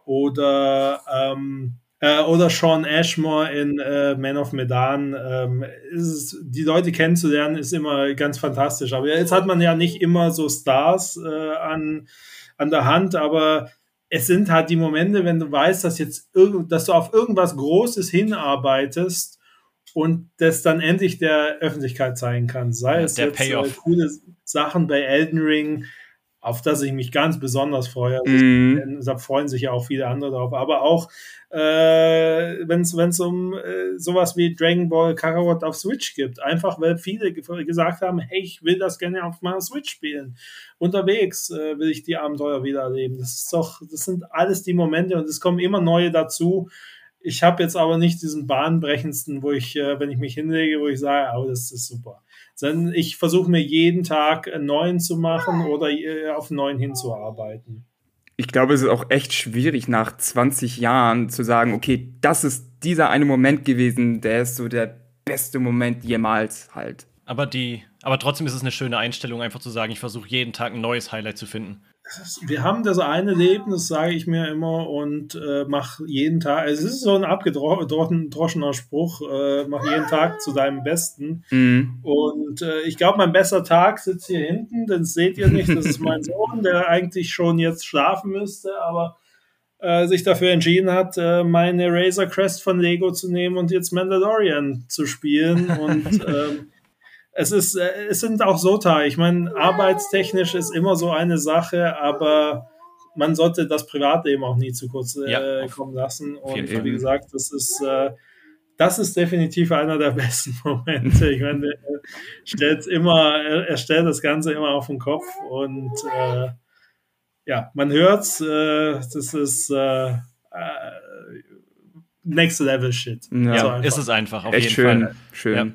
oder, ähm, äh, oder Sean Ashmore in äh, Man of Medan. Ähm, ist, die Leute kennenzulernen ist immer ganz fantastisch, aber jetzt hat man ja nicht immer so Stars äh, an, an der Hand, aber es sind halt die Momente, wenn du weißt, dass jetzt irg- dass du auf irgendwas Großes hinarbeitest und das dann endlich der Öffentlichkeit zeigen kannst. Sei es der jetzt äh, coole Sachen bei Elden Ring, auf das ich mich ganz besonders freue. Mm. Da freuen sich ja auch viele andere drauf. Aber auch, äh, wenn es um äh, sowas wie Dragon Ball Kakarot auf Switch gibt. Einfach, weil viele ge- gesagt haben, hey, ich will das gerne auf meiner Switch spielen. Unterwegs äh, will ich die Abenteuer wieder erleben. Das ist doch, das sind alles die Momente und es kommen immer neue dazu. Ich habe jetzt aber nicht diesen bahnbrechendsten, wo ich, äh, wenn ich mich hinlege, wo ich sage, oh, das ist super. Sondern ich versuche mir jeden Tag einen neuen zu machen oder auf einen neuen hinzuarbeiten. Ich glaube, es ist auch echt schwierig, nach zwanzig Jahren zu sagen, okay, das ist dieser eine Moment gewesen, der ist so der beste Moment jemals halt. Aber die, aber trotzdem ist es eine schöne Einstellung, einfach zu sagen, ich versuche jeden Tag ein neues Highlight zu finden. Wir haben das eine Leben, das sage ich mir immer, und äh, mache jeden Tag, es ist so ein abgedroschener Spruch, äh, mach jeden Tag zu deinem Besten. Mhm. Und äh, ich glaube, mein bester Tag sitzt hier hinten, den seht ihr nicht, das ist mein Sohn, der eigentlich schon jetzt schlafen müsste, aber äh, sich dafür entschieden hat, äh, meine Razor Crest von Lego zu nehmen und jetzt Mandalorian zu spielen und ähm, Es ist, es sind auch so Tage. Ich meine, arbeitstechnisch ist immer so eine Sache, aber man sollte das Privatleben auch nie zu kurz äh, ja, kommen lassen. Und wie gesagt, das ist, äh, das ist definitiv einer der besten Momente. Ich meine, er stellt immer, er stellt das Ganze immer auf den Kopf und äh, ja, man hört's. Äh, das ist äh, äh, Next Level Shit. Ja, so einfach. Ist es einfach auf Echt jeden schön, Fall. Schön. Ja.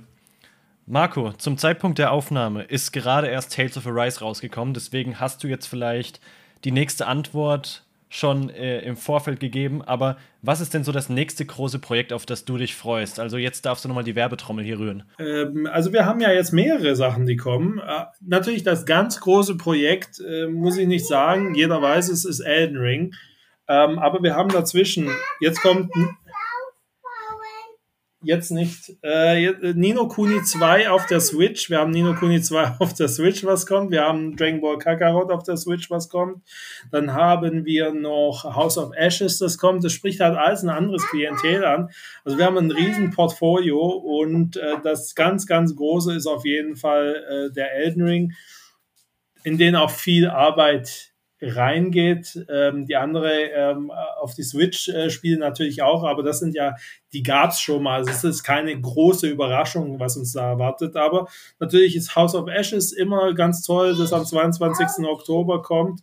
Marco, zum Zeitpunkt der Aufnahme ist gerade erst Tales of Arise rausgekommen, deswegen hast du jetzt vielleicht die nächste Antwort schon äh, im Vorfeld gegeben, aber was ist denn so das nächste große Projekt, auf das du dich freust? Also jetzt darfst du nochmal die Werbetrommel hier rühren. Ähm, also wir haben ja jetzt mehrere Sachen, die kommen. Äh, natürlich das ganz große Projekt, äh, muss ich nicht sagen, jeder weiß es, ist Elden Ring, ähm, aber wir haben dazwischen, jetzt kommt... N- Jetzt nicht. Äh, Ni no Kuni zwei auf der Switch. Wir haben Ni no Kuni zwei auf der Switch, was kommt. Wir haben Dragon Ball Kakarot auf der Switch, was kommt. Dann haben wir noch House of Ashes, das kommt. Das spricht halt alles ein anderes Klientel an. Also wir haben ein riesen Portfolio und äh, das ganz, ganz große ist auf jeden Fall äh, der Elden Ring, in den auch viel Arbeit reingeht. Ähm, die andere ähm, auf die Switch-Spiele äh, natürlich auch, aber das sind ja, die gab's schon mal. Also es ist keine große Überraschung, was uns da erwartet, aber natürlich ist House of Ashes immer ganz toll, dass am zweiundzwanzigsten Oktober kommt,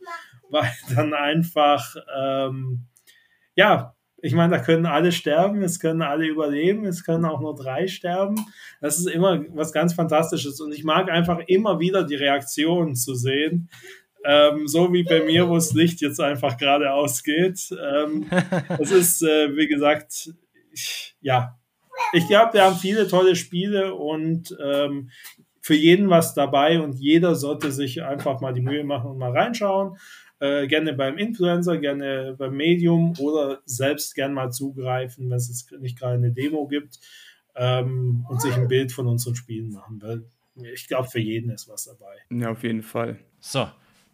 weil dann einfach ähm, ja, ich meine, da können alle sterben, es können alle überleben, es können auch nur drei sterben. Das ist immer was ganz Fantastisches und ich mag einfach immer wieder die Reaktionen zu sehen. Ähm, so wie bei mir, wo das Licht jetzt einfach gerade ausgeht. Ähm, es ist, äh, wie gesagt, ich, ja, ich glaube, wir haben viele tolle Spiele und ähm, für jeden was dabei und jeder sollte sich einfach mal die Mühe machen und mal reinschauen. Äh, gerne beim Influencer, gerne beim Medium oder selbst gerne mal zugreifen, wenn es nicht gerade eine Demo gibt, ähm, und sich ein Bild von unseren Spielen machen, weil ich glaube, für jeden ist was dabei. Ja, auf jeden Fall. So,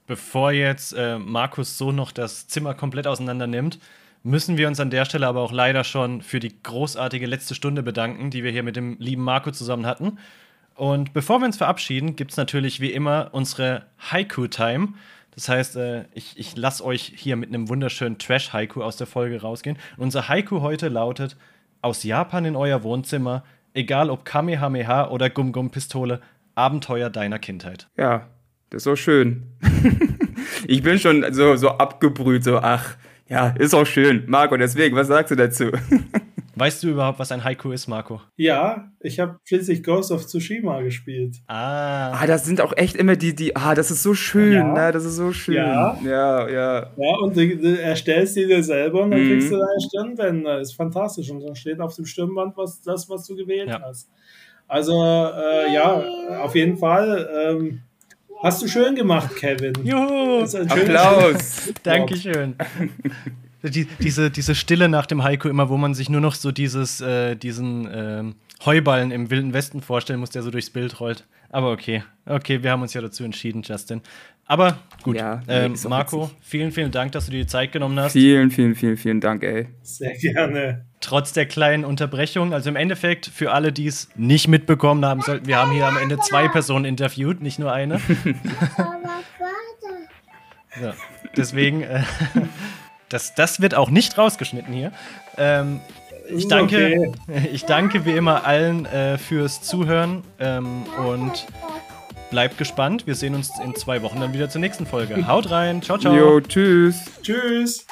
bevor jetzt äh, Markus so noch das Zimmer komplett auseinander nimmt, müssen wir uns an der Stelle aber auch leider schon für die großartige letzte Stunde bedanken, die wir hier mit dem lieben Marco zusammen hatten. Und bevor wir uns verabschieden, gibt es natürlich wie immer unsere Haiku-Time. Das heißt, äh, ich, ich lasse euch hier mit einem wunderschönen Trash-Haiku aus der Folge rausgehen. Und unser Haiku heute lautet: Aus Japan in euer Wohnzimmer, egal ob Kamehameha oder Gum-Gum-Pistole, Abenteuer deiner Kindheit. Ja, das ist so schön. Ich bin schon so, so abgebrüht, so ach, ja, ist auch schön. Marco, deswegen, was sagst du dazu? Weißt du überhaupt, was ein Haiku ist, Marco? Ja, ich habe schließlich Ghost of Tsushima gespielt. Ah. Ah, das sind auch echt immer die, die, ah, das ist so schön, ja. ne, das ist so schön. Ja, ja. Ja, ja und du, du erstellst die dir selber und dann mhm. kriegst du deine Stirnbänder. Ist fantastisch. Und dann steht auf dem Stirnband was, das, was du gewählt ja. hast. Also, äh, ja, auf jeden Fall. Ähm, hast du schön gemacht, Kevin. Juhu, Applaus. Dankeschön. Die, diese, diese Stille nach dem Haiku immer, wo man sich nur noch so dieses, äh, diesen äh, Heuballen im Wilden Westen vorstellen muss, der so durchs Bild rollt. Aber okay, okay, wir haben uns ja dazu entschieden, Justin. Aber gut, ja, ähm, Marco, vielen, vielen Dank, dass du dir die Zeit genommen hast. Vielen, vielen, vielen, vielen Dank, ey. Sehr gerne. Trotz der kleinen Unterbrechung, also im Endeffekt, für alle, die es nicht mitbekommen haben sollten, wir haben hier am Ende zwei Personen interviewt, nicht nur eine. So, deswegen... Äh, Das, das wird auch nicht rausgeschnitten hier. Ähm, ich, danke, okay. ich danke wie immer allen äh, fürs Zuhören ähm, und bleibt gespannt. Wir sehen uns in zwei Wochen dann wieder zur nächsten Folge. Haut rein. Ciao, ciao. Jo, tschüss. Tschüss.